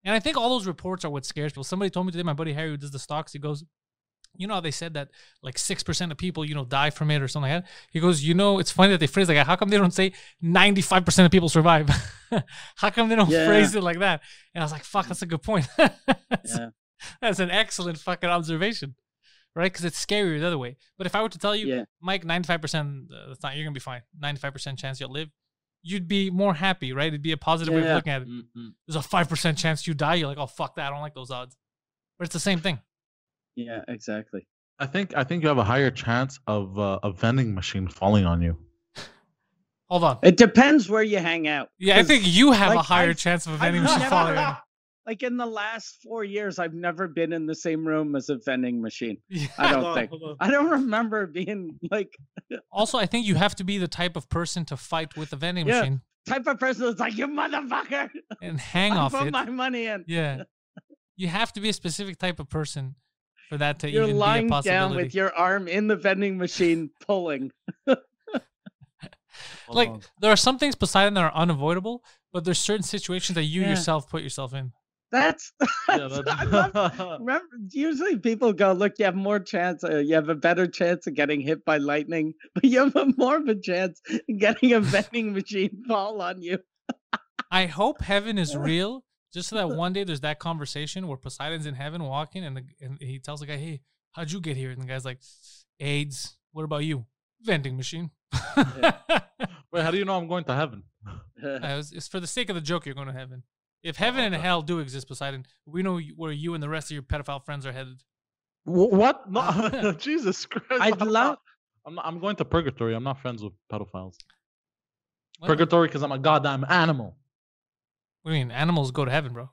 And I think all those reports are what scares people. Somebody told me today, my buddy Harry, who does the stocks, he goes, you know how they said that like six percent of people, you know, die from it or something like that? He goes, you know, it's funny that they phrase like, how come they don't say ninety-five percent of people survive? how come they don't yeah. phrase it like that? And I was like, fuck, that's a good point. that's, yeah. that's an excellent fucking observation, right? Because it's scarier the other way. But if I were to tell you, yeah. Mike, ninety-five percent, uh, that's not, you're going to be fine. ninety-five percent chance you'll live. you'd be more happy, right? It'd be a positive yeah. way of looking at it. Mm-hmm. There's a five percent chance you die. You're like, oh, fuck that. I don't like those odds. But it's the same thing. Yeah, exactly. I think I think you have a higher chance of uh, a vending machine falling on you. Hold on. It depends where you hang out. Yeah, I think you have like, a higher I've, chance of a vending machine never, falling on you. Like in the last four years, I've never been in the same room as a vending machine. Yeah. I don't think. I don't remember being like... Also, I think you have to be the type of person to fight with a vending yeah. machine. Type of person that's like, you motherfucker! And hang off it. I put my money in. Yeah. You have to be a specific type of person for that to You're even be a possibility. You're lying down with your arm in the vending machine, pulling. Like, there are some things, Poseidon, that are unavoidable, but there's certain situations that you yeah. yourself put yourself in. That's, that's, yeah, that's... I love, remember, usually people go, look, you have more chance, uh, you have a better chance of getting hit by lightning, but you have a more of a chance of getting a vending machine fall on you. I hope heaven is real, just so that one day there's that conversation where Poseidon's in heaven walking, and, the, and he tells the guy, hey, how'd you get here? And the guy's like, AIDS. What about you? Vending machine. Yeah. Wait, how do you know I'm going to heaven? It was, it's for the sake of the joke, you're going to heaven. If heaven and hell do exist, Poseidon, we know where you and the rest of your pedophile friends are headed. What? No. Jesus Christ. I'd love... I'm, not, I'm going to purgatory. I'm not friends with pedophiles. What? Purgatory because I'm a goddamn animal. What do you mean? Animals go to heaven, bro.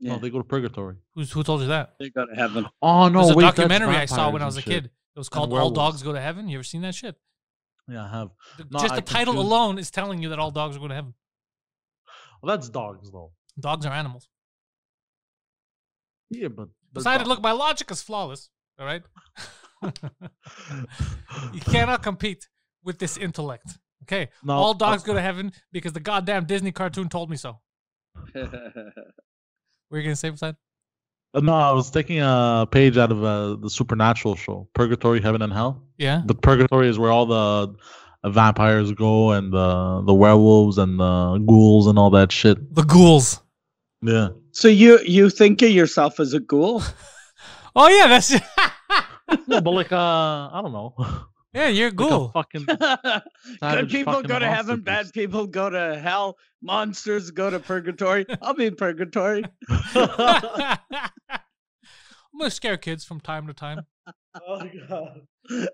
Yeah. No, they go to purgatory. Who's, who told you that? They go to heaven. Oh, no. There's a wait, documentary I saw when I was a kid. It was called All Dogs Go to Heaven. You ever seen that shit? Yeah, I have. No, Just I the title confused. alone is telling you that all dogs are going to heaven. Well, that's dogs, though. Dogs are animals. Yeah, but Poseidon, look, my logic is flawless. All right, you cannot compete with this intellect. Okay, no, all dogs go to heaven because the goddamn Disney cartoon told me so. What were you gonna say, Poseidon? Uh, no, I was taking a page out of uh, the Supernatural show, Purgatory, Heaven and Hell. Yeah, but Purgatory is where all the vampires go, and the the werewolves and the ghouls and all that shit. The ghouls. Yeah. So you you think of yourself as a ghoul? Oh yeah, that's. No, but like uh, I don't know. Yeah, you're a ghoul. Like a fucking good people fucking go to heaven, bad people go to hell. Monsters go to purgatory. I'll be in purgatory. I'm gonna scare kids from time to time. Oh god.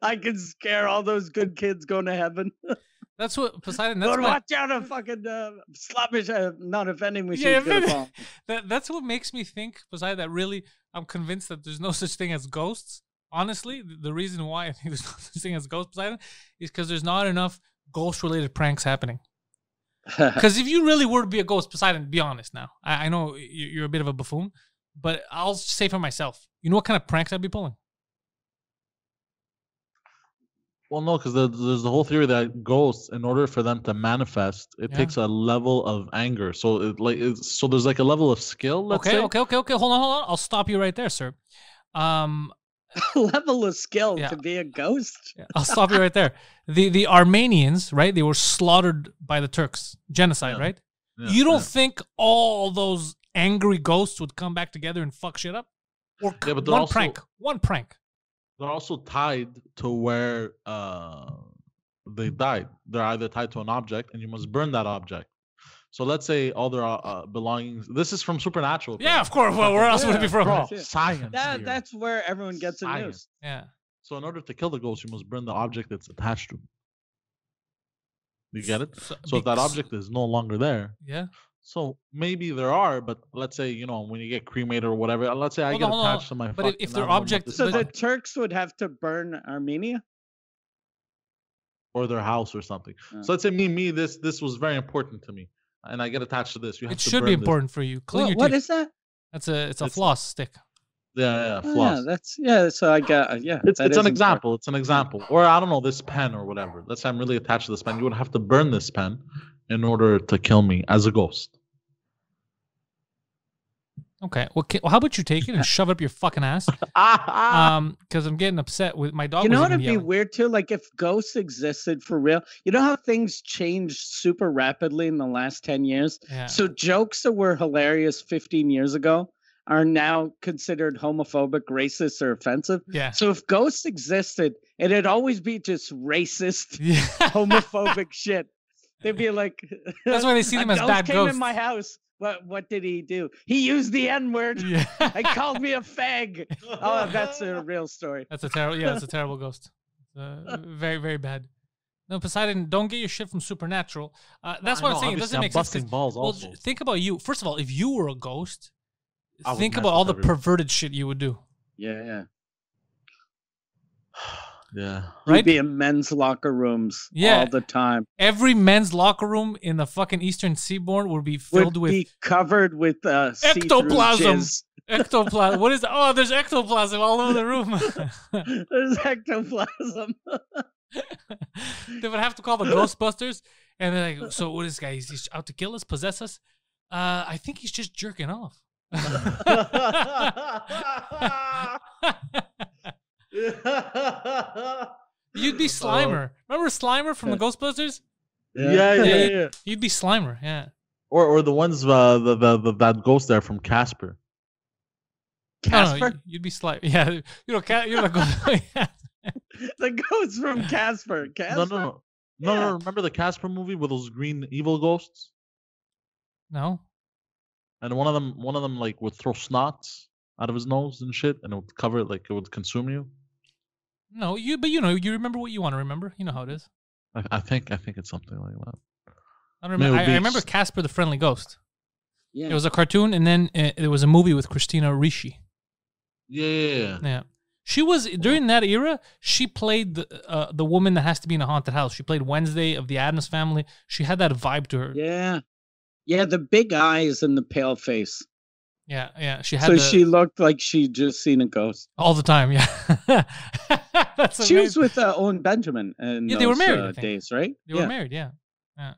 I can scare all those good kids going to heaven. That's what Poseidon. That's Go what, watch out! A fucking uh, sloppish, uh, not a vending machine. Yeah, vending, that, that's what makes me think, Poseidon. That really, I'm convinced that there's no such thing as ghosts. Honestly, the, the reason why I think there's no such thing as ghosts, Poseidon, is because there's not enough ghost-related pranks happening. Because if you really were to be a ghost, Poseidon, be honest now. I, I know you're a bit of a buffoon, but I'll say for myself, you know what kind of pranks I'd be pulling. Well, no, because there's the whole theory that ghosts, in order for them to manifest, it yeah. takes a level of anger. So, it, like, it's, so there's like a level of skill. Let's okay, say. okay, okay, okay. Hold on, hold on. I'll stop you right there, sir. Um, level of skill yeah. to be a ghost. Yeah. I'll stop you right there. The the Armenians, right? They were slaughtered by the Turks, genocide, yeah. right? Yeah, you don't yeah. think all those angry ghosts would come back together and fuck shit up? Or yeah, but one also- prank, one prank. They're also tied to where uh, they died. They're either tied to an object, and you must burn that object. So let's say all their uh, belongings. This is from Supernatural. Yeah, of course. Well, where else yeah. would it be from? Bro, science. That, that's where everyone gets the news. Yeah. So in order to kill the ghost, you must burn the object that's attached to it. You get it? So, so if that object is no longer there. Yeah. So maybe there are, but let's say, you know, when you get cremated or whatever, let's say I hold get on, attached on. to my but fucking... But if their object... So the Turks would have to burn Armenia? Or their house or something. Oh. So let's say me, me, this this was very important to me. And I get attached to this. You have it to should burn be important this. for you. Clean what, your teeth. What is that? That's a, it's a it's, floss stick. Yeah, yeah, floss. Yeah, that's, yeah so I got... Yeah, it's it's an example. Important. It's an example. Or I don't know, this pen or whatever. Let's say I'm really attached to this pen. You would have to burn this pen in order to kill me as a ghost. Okay. Well, how about you take it and shove it up your fucking ass? Um, because I'm getting upset with my dog. You know what would be weird too? Like if ghosts existed for real, you know how things changed super rapidly in the last ten years? Yeah. So jokes that were hilarious fifteen years ago are now considered homophobic, racist, or offensive. Yeah. So if ghosts existed, it'd always be just racist, yeah. homophobic shit. They'd be like, that's why they see them as bad ghosts. Came in my house. What what did he do? He used the N-word. Yeah. He called me a fag. Oh, that's a real story. That's a terrible. Yeah, that's a terrible ghost. Uh, very very bad. No, Poseidon, don't get your shit from Supernatural. Uh, that's no, what I'm saying. It doesn't I'm make busting sense. Balls well, also. Think about you. First of all, if you were a ghost, I think about all the everyone. perverted shit you would do. Yeah, yeah. Yeah. You'd right? be in men's locker rooms yeah. all the time. Every men's locker room in the fucking Eastern Seaboard would be filled would with... be covered with uh, ectoplasm. Ectoplasm. What is that? Oh, there's ectoplasm all over the room. There's ectoplasm. They would have to call the Ghostbusters. And they're like, so what is this guy? He's, he's out to kill us? Possess us? Uh, I think he's just jerking off. You'd be Slimer. Oh. Remember Slimer from the Ghostbusters? Yeah, yeah, yeah. yeah, yeah. You'd be Slimer, yeah. Or, or the ones uh, the, the, the that ghost there from Casper. Casper, oh, no, you'd be Slimer. Yeah, you know, you're the ghost. Yeah. The ghost from Casper. Casper. No, no, no, no, yeah. no. Remember the Casper movie with those green evil ghosts? No. And one of them, one of them, like would throw snots out of his nose and shit, and it would cover it, like it would consume you. No, you, but you know, you remember what you want to remember. You know how it is. I, I think, I think it's something like that. I don't remember. I, I remember Casper the Friendly Ghost. Yeah. It was a cartoon, and then uh, there was a movie with Christina Ricci. Yeah, yeah. Yeah. She was during that era. She played the uh, the woman that has to be in a haunted house. She played Wednesday of the Addams Family. She had that vibe to her. Yeah, yeah. The big eyes and the pale face. Yeah, yeah. She had. So the... she looked like she just seen a ghost all the time. Yeah. That's she amazing. was with uh, Owen Benjamin, and yeah, they were married uh, days, right? They yeah. were married. Yeah. Yeah.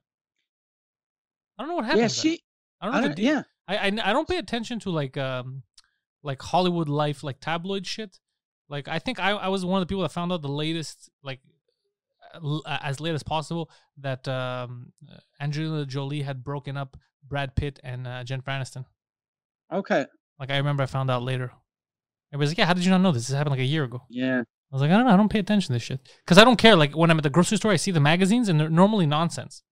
I don't know what happened. Yeah, she. I don't. Know I don't yeah. I, I I don't pay attention to like um like Hollywood life, like tabloid shit. Like I think I I was one of the people that found out the latest, like as late as possible, that um Angelina Jolie had broken up Brad Pitt and uh, Jennifer Aniston. Okay. Like I remember, I found out later. Everybody's like, "Yeah, how did you not know this? This happened like a year ago." Yeah. I was like, I don't know. I don't pay attention to this shit because I don't care. Like when I'm at the grocery store, I see the magazines and they're normally nonsense.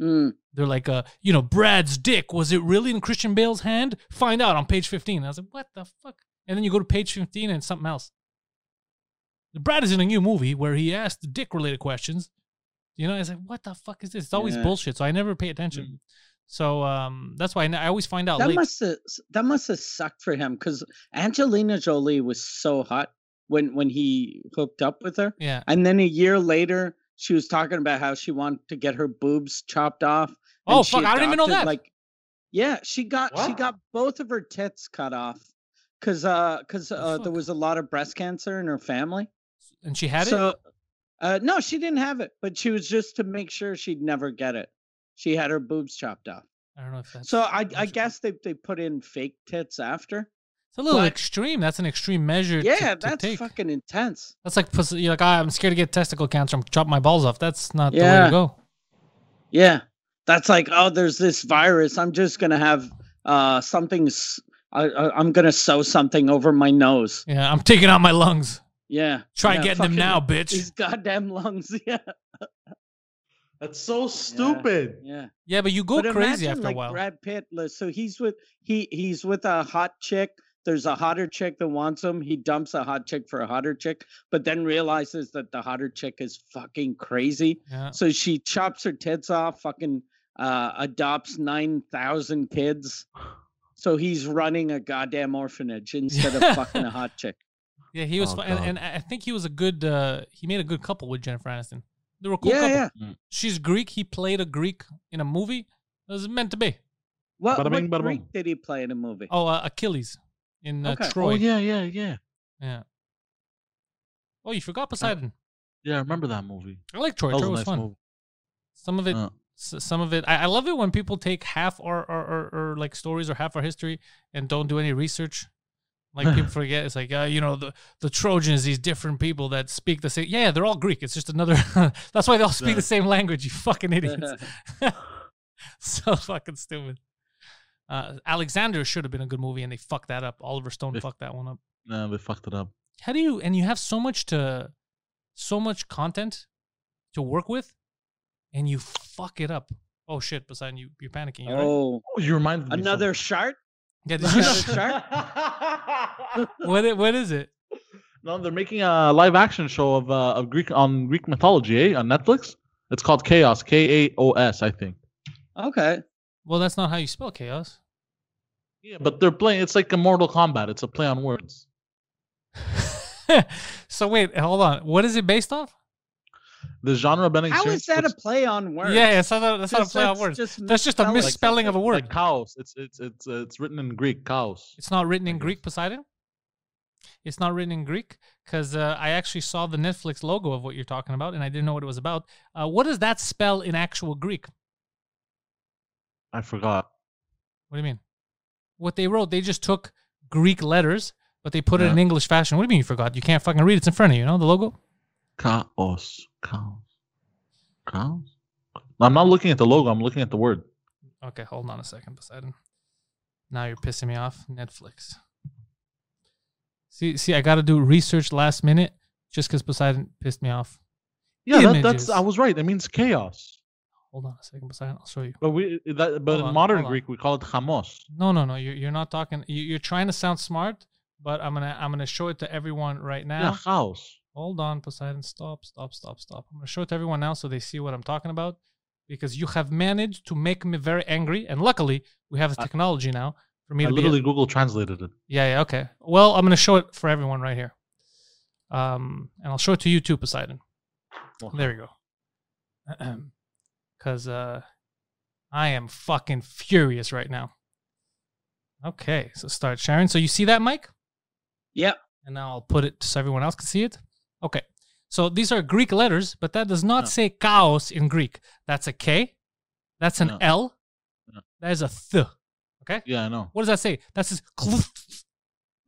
Mm. They're like, uh, you know, Brad's dick, was it really in Christian Bale's hand? Find out on page fifteen. I was like, what the fuck? And then you go to page fifteen and it's something else. Brad is in a new movie where he asked dick-related questions. You know, it's like, what the fuck is this? It's always yeah. bullshit. So I never pay attention. Mm. So um, that's why I, I always find out that late. Must have, that must have sucked for him because Angelina Jolie was so hot when when he hooked up with her. Yeah. And then a year later, she was talking about how she wanted to get her boobs chopped off. Oh, fuck. Adopted, I didn't even know that. Like, yeah, she got what? she got both of her tits cut off because uh, cause, uh, there was a lot of breast cancer in her family. And she had so, it? Uh, no, she didn't have it, but she was just to make sure she'd never get it. She had her boobs chopped off. I don't know if that's... So I, I guess they, they put in fake tits after. It's a little but, extreme. That's an extreme measure yeah, to, to that's take. Fucking intense. That's like, you're like, oh, I'm scared to get testicle cancer. I'm chopping my balls off. That's not yeah. the way to go. Yeah. That's like, oh, there's this virus. I'm just going to have uh, something. I, I, I'm going to sew something over my nose. Yeah, I'm taking out my lungs. Yeah. Try yeah, getting them now, bitch. These goddamn lungs. Yeah. That's so stupid. Yeah, yeah, yeah but you go but crazy imagine, after like, a while. Brad Pitt, so he's with he he's with a hot chick. There's a hotter chick that wants him. He dumps a hot chick for a hotter chick, but then realizes that the hotter chick is fucking crazy. Yeah. So she chops her tits off, fucking uh, adopts nine thousand kids. So he's running a goddamn orphanage instead of fucking a hot chick. Yeah, he was, oh, and, and I think he was a good. Uh, he made a good couple with Jennifer Aniston. They were a cool yeah, couple. Yeah. Mm. She's Greek. He played a Greek in a movie. It was meant to be. What, what Greek bada-bing. did he play in a movie? Oh, uh, Achilles in uh, okay. Troy. Oh, yeah, yeah, yeah. Yeah. Oh, you forgot Poseidon. Uh, yeah, I remember that movie. I like Troy. That was Troy was nice fun. Movie. Some of it, uh. some of it, I, I love it when people take half our, our, our, our like stories or half our history and don't do any research. Like people forget, it's like uh, you know the the Trojans, these different people that speak the same. Yeah, they're all Greek. It's just another. That's why they all speak the same language. You fucking idiots. So fucking stupid. Uh, Alexander should have been a good movie, and they fucked that up. Oliver Stone they, fucked that one up. No, they fucked it up. How do you? And you have so much to, so much content to work with, and you fuck it up. Oh shit, Poseidon, you you're panicking. You're oh, right? oh, you reminded me. Another shark? Yeah, another shark? What it, what is it? No, they're making a live action show of uh, of Greek on Greek mythology, eh? On Netflix. It's called Kaos, K A O S, I think. Okay. Well, that's not how you spell Kaos. Yeah, but they're playing. It's like a Mortal Kombat. It's a play on words. So wait, hold on. What is it based off? The genre bending. How is that a play on words? Yeah, yeah, so that, that's just, not a play on words. Just that's just a misspelling like, of a word. Like Kaos. It's it's it's uh, it's written in Greek. Kaos. It's not written in Greek, Poseidon. It's not written in Greek because uh, I actually saw the Netflix logo of what you're talking about, and I didn't know what it was about. Uh, what does that spell in actual Greek? I forgot. What do you mean? What they wrote, they just took Greek letters, but they put yeah. it in English fashion. What do you mean you forgot? You can't fucking read it. It's in front of you, you know, the logo? Kaos. Kaos. Kaos? I'm not looking at the logo. I'm looking at the word. Okay, hold on a second, Poseidon. Now you're pissing me off. Netflix. See, see, I got to do research last minute just because Poseidon pissed me off. Yeah, that, that's I was right. It means chaos. Hold on a second, Poseidon. I'll show you. But we, that, but on, in modern Greek, we call it chamos. No, no, no. You're you're not talking. You, you're trying to sound smart, but I'm gonna I'm gonna show it to everyone right now. Yeah, chaos. Hold on, Poseidon. Stop, stop, stop, stop. I'm gonna show it to everyone now so they see what I'm talking about, because you have managed to make me very angry, and luckily we have the technology I, now for me I to. Literally, Google translated it. Yeah, yeah. Okay. Well, I'm gonna show it for everyone right here, um, and I'll show it to you too, Poseidon. Okay. There you go. Because uh, I am fucking furious right now. Okay, so start sharing. So you see that, Mike? Yep. And now I'll put it so everyone else can see it. Okay, so these are Greek letters, but that does not no. say chaos in Greek. That's a K. That's an no. L. No. That is a th. Okay? Yeah, I know. What does that say? That says...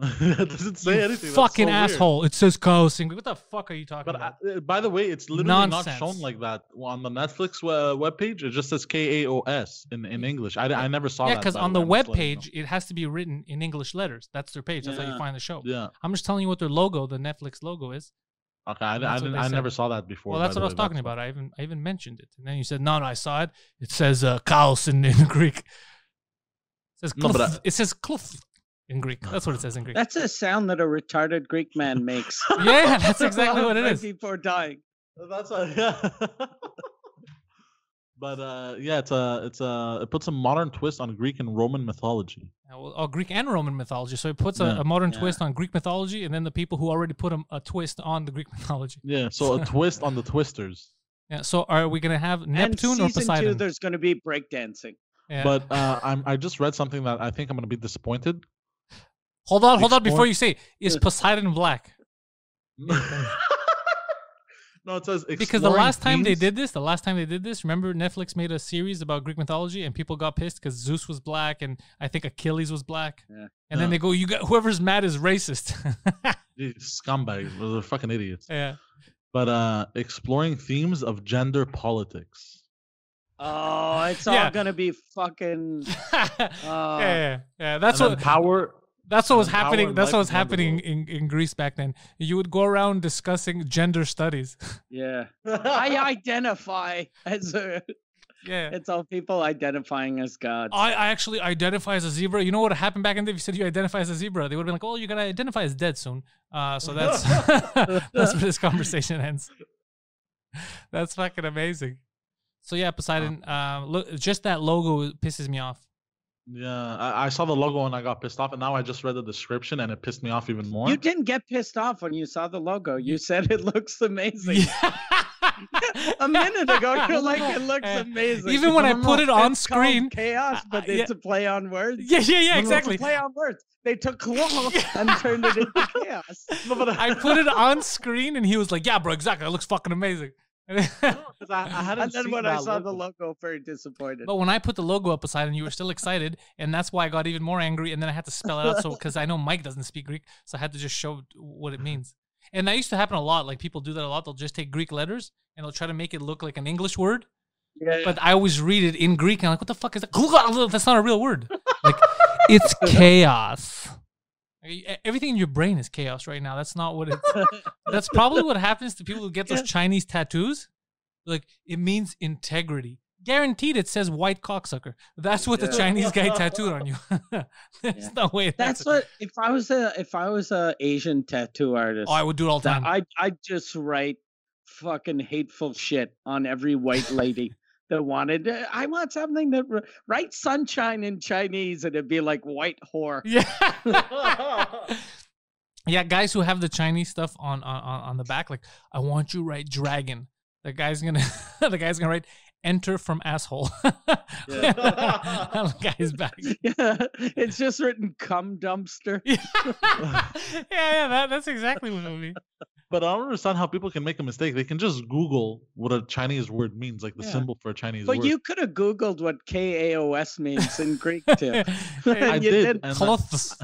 That doesn't say you anything. Fucking That's so asshole. Weird. It says Kaos in Greek. What the fuck are you talking but about? I, by the way, it's literally Nonsense. not shown like that. On the Netflix uh, webpage, it just says K A O S in, in English. I, I never saw yeah, that. Yeah, because on the webpage, it has to be written in English letters. That's their page. That's yeah. how you find the show. Yeah. I'm just telling you what their logo, the Netflix logo is. Okay, I, I, didn't, I never saw that before. Well, that's what I was talking about. I even I even mentioned it. And then you said, no, no, I saw it. It says uh, Kaos in, in Greek. It says Kluf. No, I... It says Kluf. In Greek. That's what it says in Greek. That's a sound that a retarded Greek man makes. Yeah, that's exactly what it is. Before dying. That's what, yeah. But uh, yeah, it's a, it's a, it puts a modern twist on Greek and Roman mythology. Yeah, well, oh, Greek and Roman mythology. So it puts a, yeah. a modern yeah. twist on Greek mythology, and then the people who already put a, a twist on the Greek mythology. Yeah, so a twist on the twisters. Yeah, so are we going to have Neptune and or Poseidon? Season two, there's going to be breakdancing. Yeah. But uh, I'm, I just read something that I think I'm going to be disappointed. Hold on, hold on before you say, is Poseidon black? No, it says because the last time they did this, the last time they did this, remember Netflix made a series about Greek mythology and people got pissed because Zeus was black and I think Achilles was black. Yeah. And yeah. then they go, you got whoever's mad is racist. Scumbags, they're fucking idiots. Yeah. But uh, exploring themes of gender politics. Oh, it's yeah. all gonna be fucking. Uh, yeah, yeah, yeah. That's what power. That's what was happening. That's what was happening in, in Greece back then. You would go around discussing gender studies. Yeah, I identify as a. Yeah, it's all people identifying as gods. I, I actually identify as a zebra. You know what happened back in the day? If you said you identify as a zebra, they would have been like, "Oh, you're gonna identify as dead soon." Uh, so that's that's where this conversation ends. That's fucking amazing. So yeah, Poseidon, uh, look, just that logo pisses me off. Yeah, I, I saw the logo and I got pissed off, and now I just read the description and it pissed me off even more. You didn't get pissed off when you saw the logo. You said it looks amazing. Yeah. A minute ago, you're like, it looks amazing. Even when I, I put it on screen. Chaos, but uh, yeah. it's a play on words. Yeah, yeah, yeah, exactly. It's a play on words. They took Claw and turned it into chaos. I put it on screen and he was like, yeah, bro, exactly. It looks fucking amazing. No, I, I and then when I saw logo. the logo, very disappointed. But when I put the logo up beside and you were still excited, and that's why I got even more angry. And then I had to spell it out, so because I know Mike doesn't speak Greek, so I had to just show what it means. And that used to happen a lot. Like people do that a lot. They'll just take Greek letters and they'll try to make it look like an English word. Yeah. But I always read it in Greek, and I'm like, what the fuck is that? That's not a real word. Like it's chaos. Everything in your brain is chaos right now. That's not what it's. That's probably what happens to people who get those Chinese tattoos. Like, it means integrity. guaranteed it says white cocksucker. That's what yeah. the Chinese guy tattooed on you. There's yeah. no way. That's, that's what if I was a if I was a Asian tattoo artist. Oh, I would do it all the time. I I just write fucking hateful shit on every white lady that wanted. I want something that write sunshine in Chinese and it'd be like white whore. Yeah. Yeah, guys who have the Chinese stuff on on on the back, like I want you to write dragon. The guy's gonna the guy's gonna write enter from asshole. Yeah. Guy's back. Yeah, it's just written cum dumpster. Yeah, yeah, yeah that, that's exactly what it would be. But I don't understand how people can make a mistake. They can just Google what a Chinese word means, like the yeah. symbol for a Chinese but word. But you could have Googled what K A O S means in Greek too. I did. Cloths.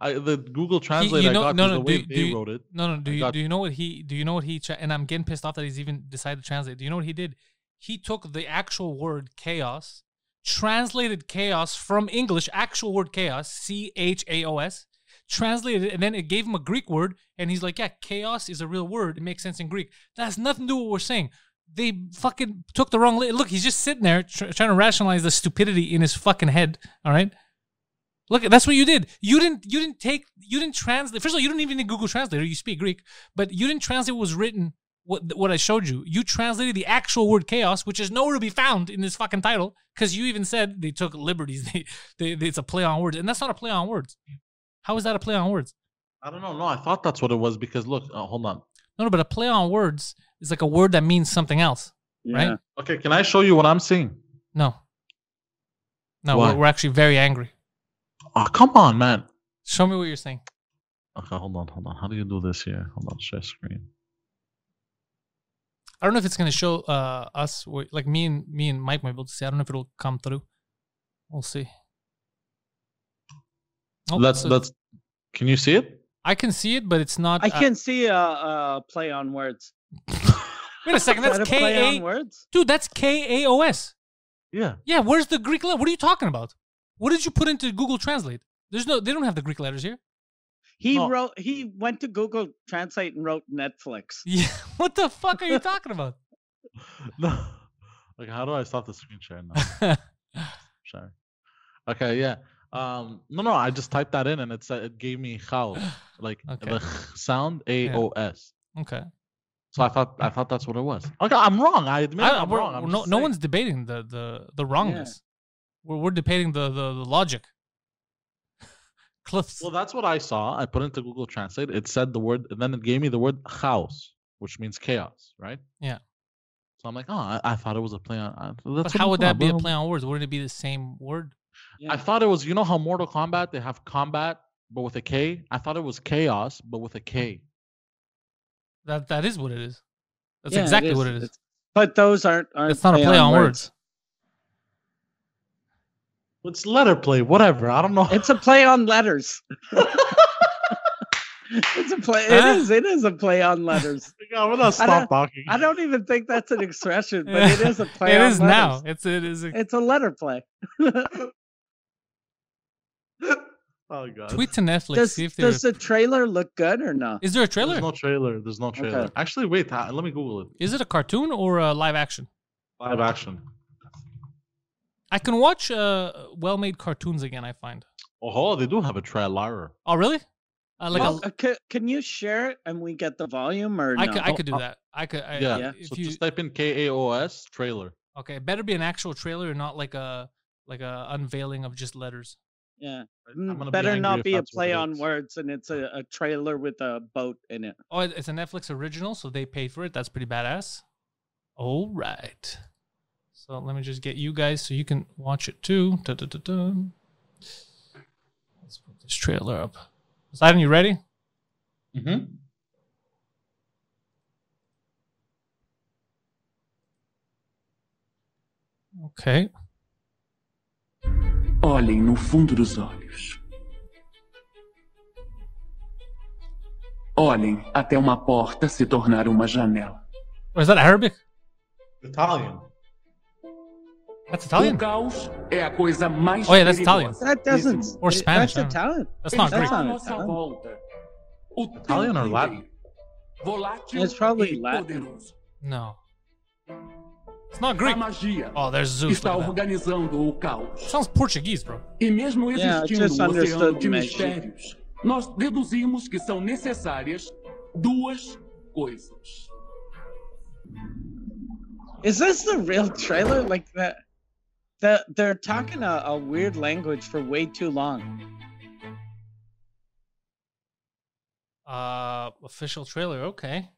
I, the Google Translate, he, you know, I got no, no, the way do, they do, wrote it. No, no. Do you, do you know what he? Do you know what he? And I'm getting pissed off that he's even decided to translate. Do you know what he did? He took the actual word chaos, translated chaos from English, actual word chaos, C H A O S, translated it, and then it gave him a Greek word. And he's like, yeah, chaos is a real word. It makes sense in Greek. That has nothing to do with what we're saying. They fucking took the wrong. Li Look, he's just sitting there tr trying to rationalize the stupidity in his fucking head. All right. Look, that's what you did. You didn't. You didn't take. You didn't translate. First of all, you don't even need Google Translator. You speak Greek, but you didn't translate what was written. What what I showed you. You translated the actual word chaos, which is nowhere to be found in this fucking title, because you even said they took liberties. They, they, they, it's a play on words, and that's not a play on words. How is that a play on words? I don't know. No, I thought that's what it was because look, oh, hold on. No, no, but a play on words is like a word that means something else, yeah. right? Okay, can I show you what I'm seeing? No. No, we're, we're actually very angry. Oh, come on, man. Show me what you're saying. Okay, hold on, hold on. How do you do this here? Hold on, share screen. I don't know if it's going to show uh, us, like me and me and Mike might be able to see. I don't know if it'll come through. We'll see. Oh, that's, so that's, can you see it? I can see it, but it's not. I can uh, see a, a play on words. Wait a second. That's K A. Play on words? Dude, that's K A O S. Yeah. Yeah, where's the Greek letter? What are you talking about? What did you put into Google Translate? There's no, they don't have the Greek letters here. He oh. wrote, he went to Google Translate and wrote Netflix. Yeah, what the fuck are you talking about? No, like how do I stop the screen share now? Sorry. Okay, yeah. Um, no, no, I just typed that in and it said it gave me Kaos, like okay. the sound A O S. Yeah. Okay. So I thought I thought that's what it was. Okay, I'm wrong. I admit I, I'm wrong. I'm no, no one's debating the the the wrongness. Yeah. We're, we're debating the, the, the logic. Cliffs. Well, that's what I saw. I put into Google Translate. It said the word, and then it gave me the word Kaos, which means chaos, right? Yeah. So I'm like, oh, I, I thought it was a play on. I, that's but how would that be a play on words? Wouldn't it be the same word? Yeah. I thought it was, you know how Mortal Kombat, they have combat, but with a K? I thought it was chaos, but with a K. That, that is what it is. That's yeah, exactly it is. what it is. It's, but those aren't, aren't It's not play a play on, on words. words. It's letter play, whatever. I don't know. It's a play on letters. It's a play. It huh? is. It is a play on letters. God, we're not stop talking. I don't even think that's an expression, but it is a play. It on is letters. now. It's it is. A... It's a letter play. Oh God! Tweet to Netflix. Does, see if does the trailer look good or not? Is there a trailer? There's no trailer. There's no trailer. Okay. Actually, wait. Let me Google it. Is it a cartoon or a live action? Live action. I can watch uh, well-made cartoons again, I find. Oh, they do have a trailer. Oh, really? Uh, like well, a... can, can you share it and we get the volume? Or I, no? could, I could do that. I could. I, yeah. yeah. If so you... just type in K A O S trailer. Okay, it better be an actual trailer and not like a like a unveiling of just letters. Yeah. I'm better be not be a play on words and it's a, a trailer with a boat in it. Oh, it's a Netflix original, so they paid for it. That's pretty badass. All right. So let me just get you guys so you can watch it too. Da, da, da, da. Let's put this trailer up. Poseidon, you ready? Mm-hmm. Ok. Olhem no fundo dos olhos. Olhem até uma porta se tornar uma janela. Is that Arabic? Italian. That's Italian. Oh yeah, that's Italian. That doesn't. Or Spanish. That's Italian. That's not Greek. That's not Italian. Italian or Latin? It's probably Latin. No. It's not Greek. A magia oh, there's Zeus, está organizando o caos. Sounds Portuguese, bro. E mesmo existindo um oceano de mistérios, nós deduzimos que são necessárias duas coisas. Is this the real trailer? Like that? The, they're talking a, a weird language for way too long. Uh, official trailer. Okay.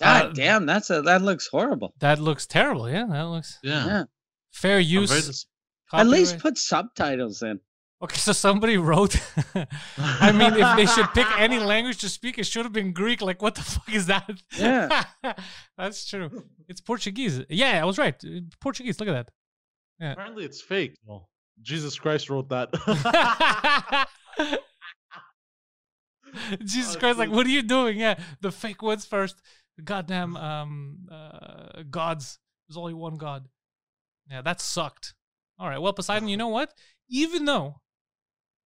God uh, damn, that's a that looks horrible. That looks terrible. Yeah, that looks. Yeah. yeah. Fair use. At least put subtitles in. Okay, so somebody wrote. I mean, if they should pick any language to speak, it should have been Greek. Like, what the fuck is that? Yeah, that's true. It's Portuguese. Yeah, I was right. Portuguese. Look at that. Yeah. Apparently, it's fake. Well, Jesus Christ wrote that. Jesus uh, Christ! Like, what are you doing? Yeah, the fake words first. Goddamn um, uh, gods. There's only one god. Yeah, that sucked. All right. Well, Poseidon, you know what? Even though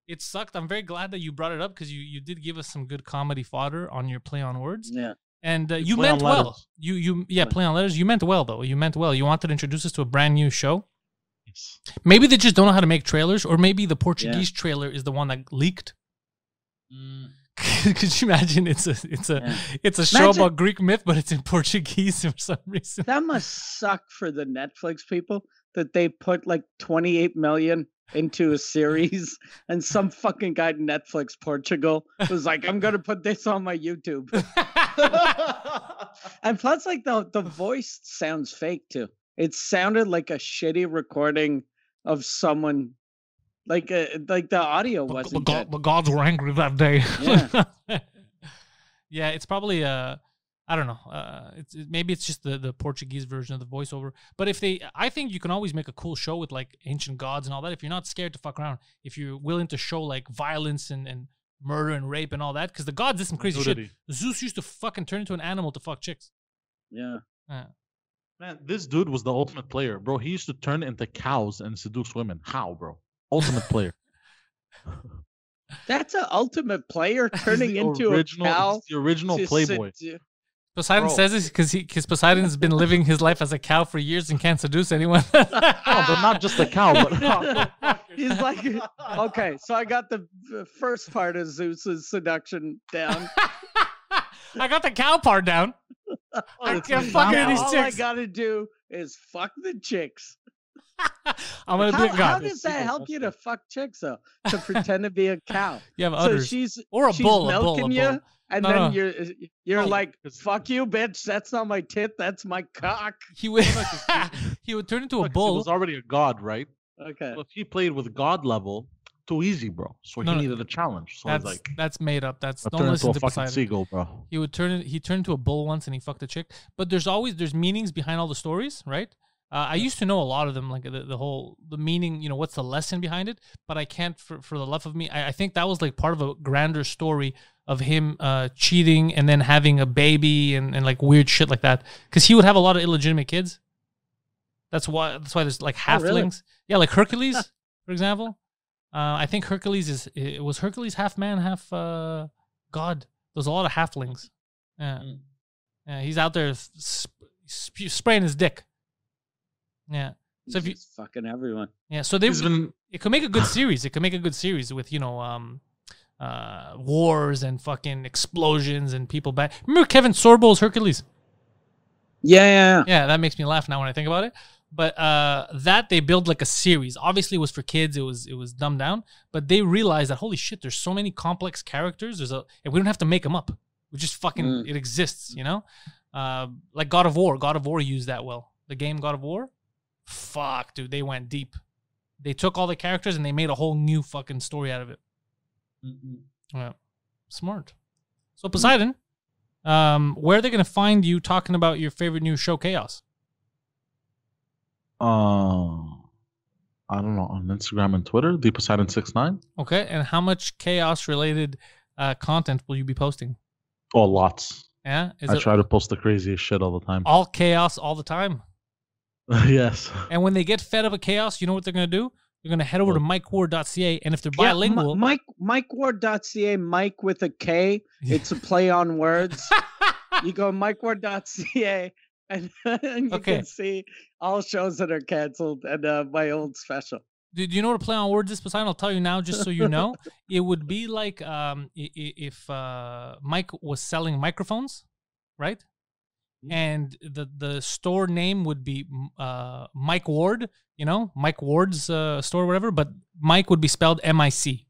it sucked, I'm very glad that you brought it up because you, you did give us some good comedy fodder on your play on words. Yeah. And uh, you meant well. You you yeah, play on letters. You meant well, though. You meant well. You wanted to introduce us to a brand new show. Yes. Maybe they just don't know how to make trailers, or maybe the Portuguese yeah. trailer is the one that leaked. Mm. Could you imagine? It's a it's a yeah. it's a show imagine, about Greek myth, but it's in Portuguese for some reason. That must suck for the Netflix people that they put like twenty-eight million into a series, and some fucking guy in Netflix Portugal was like, "I'm gonna put this on my YouTube." And plus, like the the voice sounds fake too. It sounded like a shitty recording of someone. Like, uh, like the audio wasn't. The, God, the gods were angry that day. Yeah, yeah it's probably uh, I don't know. Uh, it's it, maybe it's just the the Portuguese version of the voiceover. But if they, I think you can always make a cool show with like ancient gods and all that. If you're not scared to fuck around, if you're willing to show like violence and and murder and rape and all that, because the gods did some crazy Absolutely. shit. Zeus used to fucking turn into an animal to fuck chicks. Yeah. Yeah. Man, this dude was the ultimate player, bro. He used to turn into cows and seduce women. How, bro? Ultimate player. That's an ultimate player turning into original, a cow. It's the original Playboy. Poseidon Bro. says this because he, because Poseidon's been living his life as a cow for years and can't seduce anyone. No, but not just a cow. But he's like, okay, so I got the first part of Zeus's seduction down. I got the cow part down. Oh, I can't fuck any of these chicks. All I gotta do is fuck the chicks. I'm gonna how, be a god. How does that help you to fuck chicks though? To pretend to be a cow. You have udders. So she's or a she's bull, milking a bull, you, a bull. and no, then no. you're you're no. like, fuck you, bitch. That's not my tit. That's my cock. He would he would turn into a bull. He was already a god, right? Okay. So if he played with god level, too easy, bro. So he no, needed no. a challenge. So that's like that's made up. That's don't listen to Poseidon. Seagull, bro. He would turn he turned into a bull once and he fucked a chick. But there's always there's meanings behind all the stories, right? Uh, I used to know a lot of them, like the, the whole, the meaning, you know, what's the lesson behind it, but I can't, for, for the love of me, I, I think that was like part of a grander story of him uh, cheating and then having a baby and, and like weird shit like that. Because he would have a lot of illegitimate kids. That's why That's why there's like halflings. Oh, really? Yeah, like Hercules, for example. Uh, I think Hercules is, it was Hercules half man, half uh, god. There's a lot of halflings. Yeah. Mm. Yeah, he's out there sp sp spraying his dick. Yeah, so if you fucking everyone, yeah, so they been... it could make a good series. It could make a good series with you know, um, uh, wars and fucking explosions and people back. Remember Kevin Sorbo's Hercules? Yeah, yeah, yeah, yeah. That makes me laugh now when I think about it. But uh, that they build like a series. Obviously, it was for kids. It was it was dumbed down. But they realized that holy shit, there's so many complex characters. There's a and we don't have to make them up. We just fucking mm. it exists. You know, uh, like God of War. God of War used that well. The game God of War. Fuck, dude, they went deep. They took all the characters and they made a whole new fucking story out of it. Mm-hmm. Yeah. Smart. So Poseidon, um, where are they going to find you talking about your favorite new show, Kaos? Uh, I don't know, on Instagram and Twitter, the Poseidon six nine. Okay, and how much Kaos-related uh, content will you be posting? Oh, lots. Yeah? Is I it try to post the craziest shit all the time. All Kaos all the time? Yes. And when they get fed up with Kaos, you know what they're going to do? They're going to head over to mike ward dot c a, and if they're bilingual... Yeah, Mike, mike ward dot c a, Mike with a K. It's a play on words. You go mike ward dot c a, and you okay. can see all shows that are canceled and uh, my old special. Do you know what a play on words is, Poseidon? I'll tell you now, just so you know. It would be like um, if uh, Mike was selling microphones, right? And the the store name would be uh, Mike Ward, you know, Mike Ward's uh, store, or whatever. But Mike would be spelled M I C.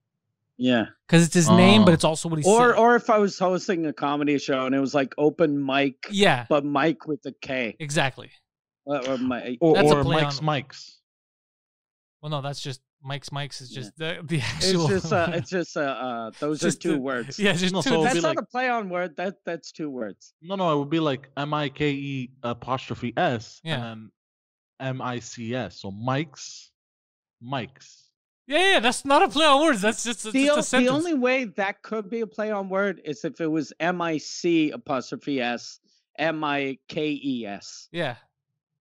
Yeah, because it's his oh. name, but it's also what he said. Or, or if I was hosting a comedy show and it was like open mic, yeah, but Mike with a K. Exactly. Or, or, my, or, or Mike's on. Mike's. Well, no, that's just Mike's Mike's is just yeah. the, the actual. It's just, uh, it's just uh, uh, those just are two the, words. Yeah, just no, two. So that's not like, a play on word. That that's two words. No, no, it would be like M I K E apostrophe S yeah. and M I C S. So Mike's Mike's. Yeah, yeah, that's not a play on words. That's just, that's the, just a sentence. The only way that could be a play on word is if it was M I C apostrophe S M I K E S. Yeah.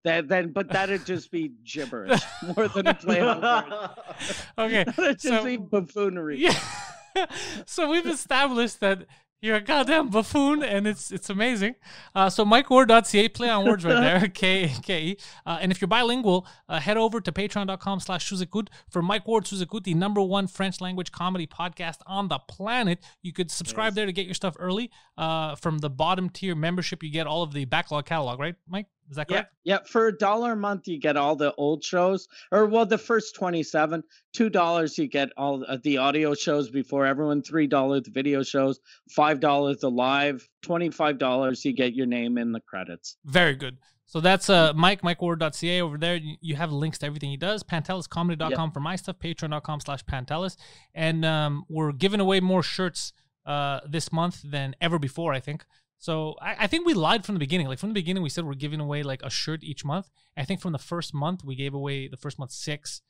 That then, but that'd just be gibberish more than a play on words. Okay, that'd just so, be buffoonery. Yeah. So we've established that you're a goddamn buffoon, and it's it's amazing. Uh, so mike ward dot c a, play on words right there. K K E. Uh, and if you're bilingual, uh, head over to patreon dot com slash Chuzaqueux for Mike Ward Chuzaqueux, the number one French language comedy podcast on the planet. You could subscribe yes. there to get your stuff early. Uh, from the bottom tier membership, you get all of the backlog catalog, right, Mike? Is that correct? Yeah, yeah. For a dollar a month, you get all the old shows, or well, the first twenty-seven. Two dollars, you get all the audio shows before everyone. Three dollars, the video shows. Five dollars, the live. Twenty-five dollars, you get your name in the credits. Very good. So that's uh, Mike, mike ward dot c a over there. You have links to everything he does. pantelis comedy dot com yep. for my stuff. patreon dot com slash pantelis, and um, we're giving away more shirts uh, this month than ever before, I think. So I, I think we lied from the beginning. Like from the beginning, we said we're giving away like a shirt each month. I think from the first month, we gave away the first month six,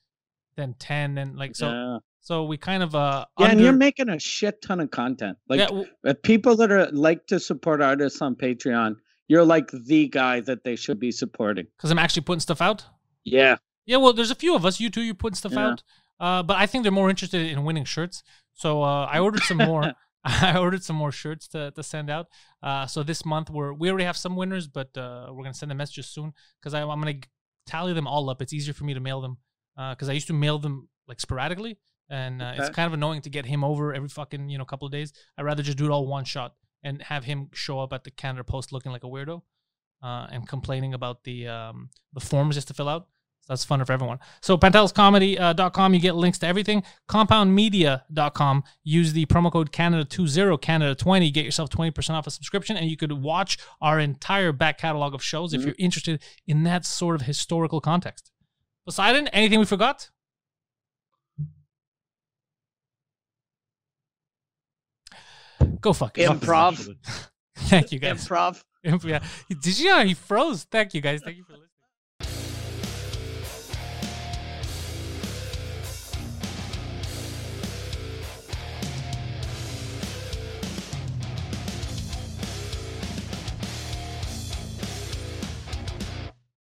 then ten, and like so. Yeah. So we kind of uh. Yeah, under... and you're making a shit ton of content. Like yeah, w- people that are like to support artists on Patreon, you're like the guy that they should be supporting. Because I'm actually putting stuff out. Yeah. Yeah. Well, there's a few of us. You two, you're putting stuff yeah. out. Uh, but I think they're more interested in winning shirts. So uh, I ordered some more. I ordered some more shirts to, to send out. Uh, so this month, we're, we already have some winners, but uh, we're going to send the messages soon because I'm going to tally them all up. It's easier for me to mail them because uh, I used to mail them like sporadically, and uh, okay. it's kind of annoying to get him over every fucking you know couple of days. I'd rather just do it all one shot and have him show up at the Canada Post looking like a weirdo uh, and complaining about the um, the forms just to fill out. So that's fun for everyone. So pantelis comedy dot com, you get links to everything. compound media dot com, use the promo code Canada twenty, Canada twenty, get yourself twenty percent off a subscription, and you could watch our entire back catalog of shows mm-hmm. if you're interested in that sort of historical context. Poseidon, anything we forgot? Go fuck it. Improv. Thank you, guys. Improv. Yeah. Did you know he froze? Thank you, guys. Thank you for listening.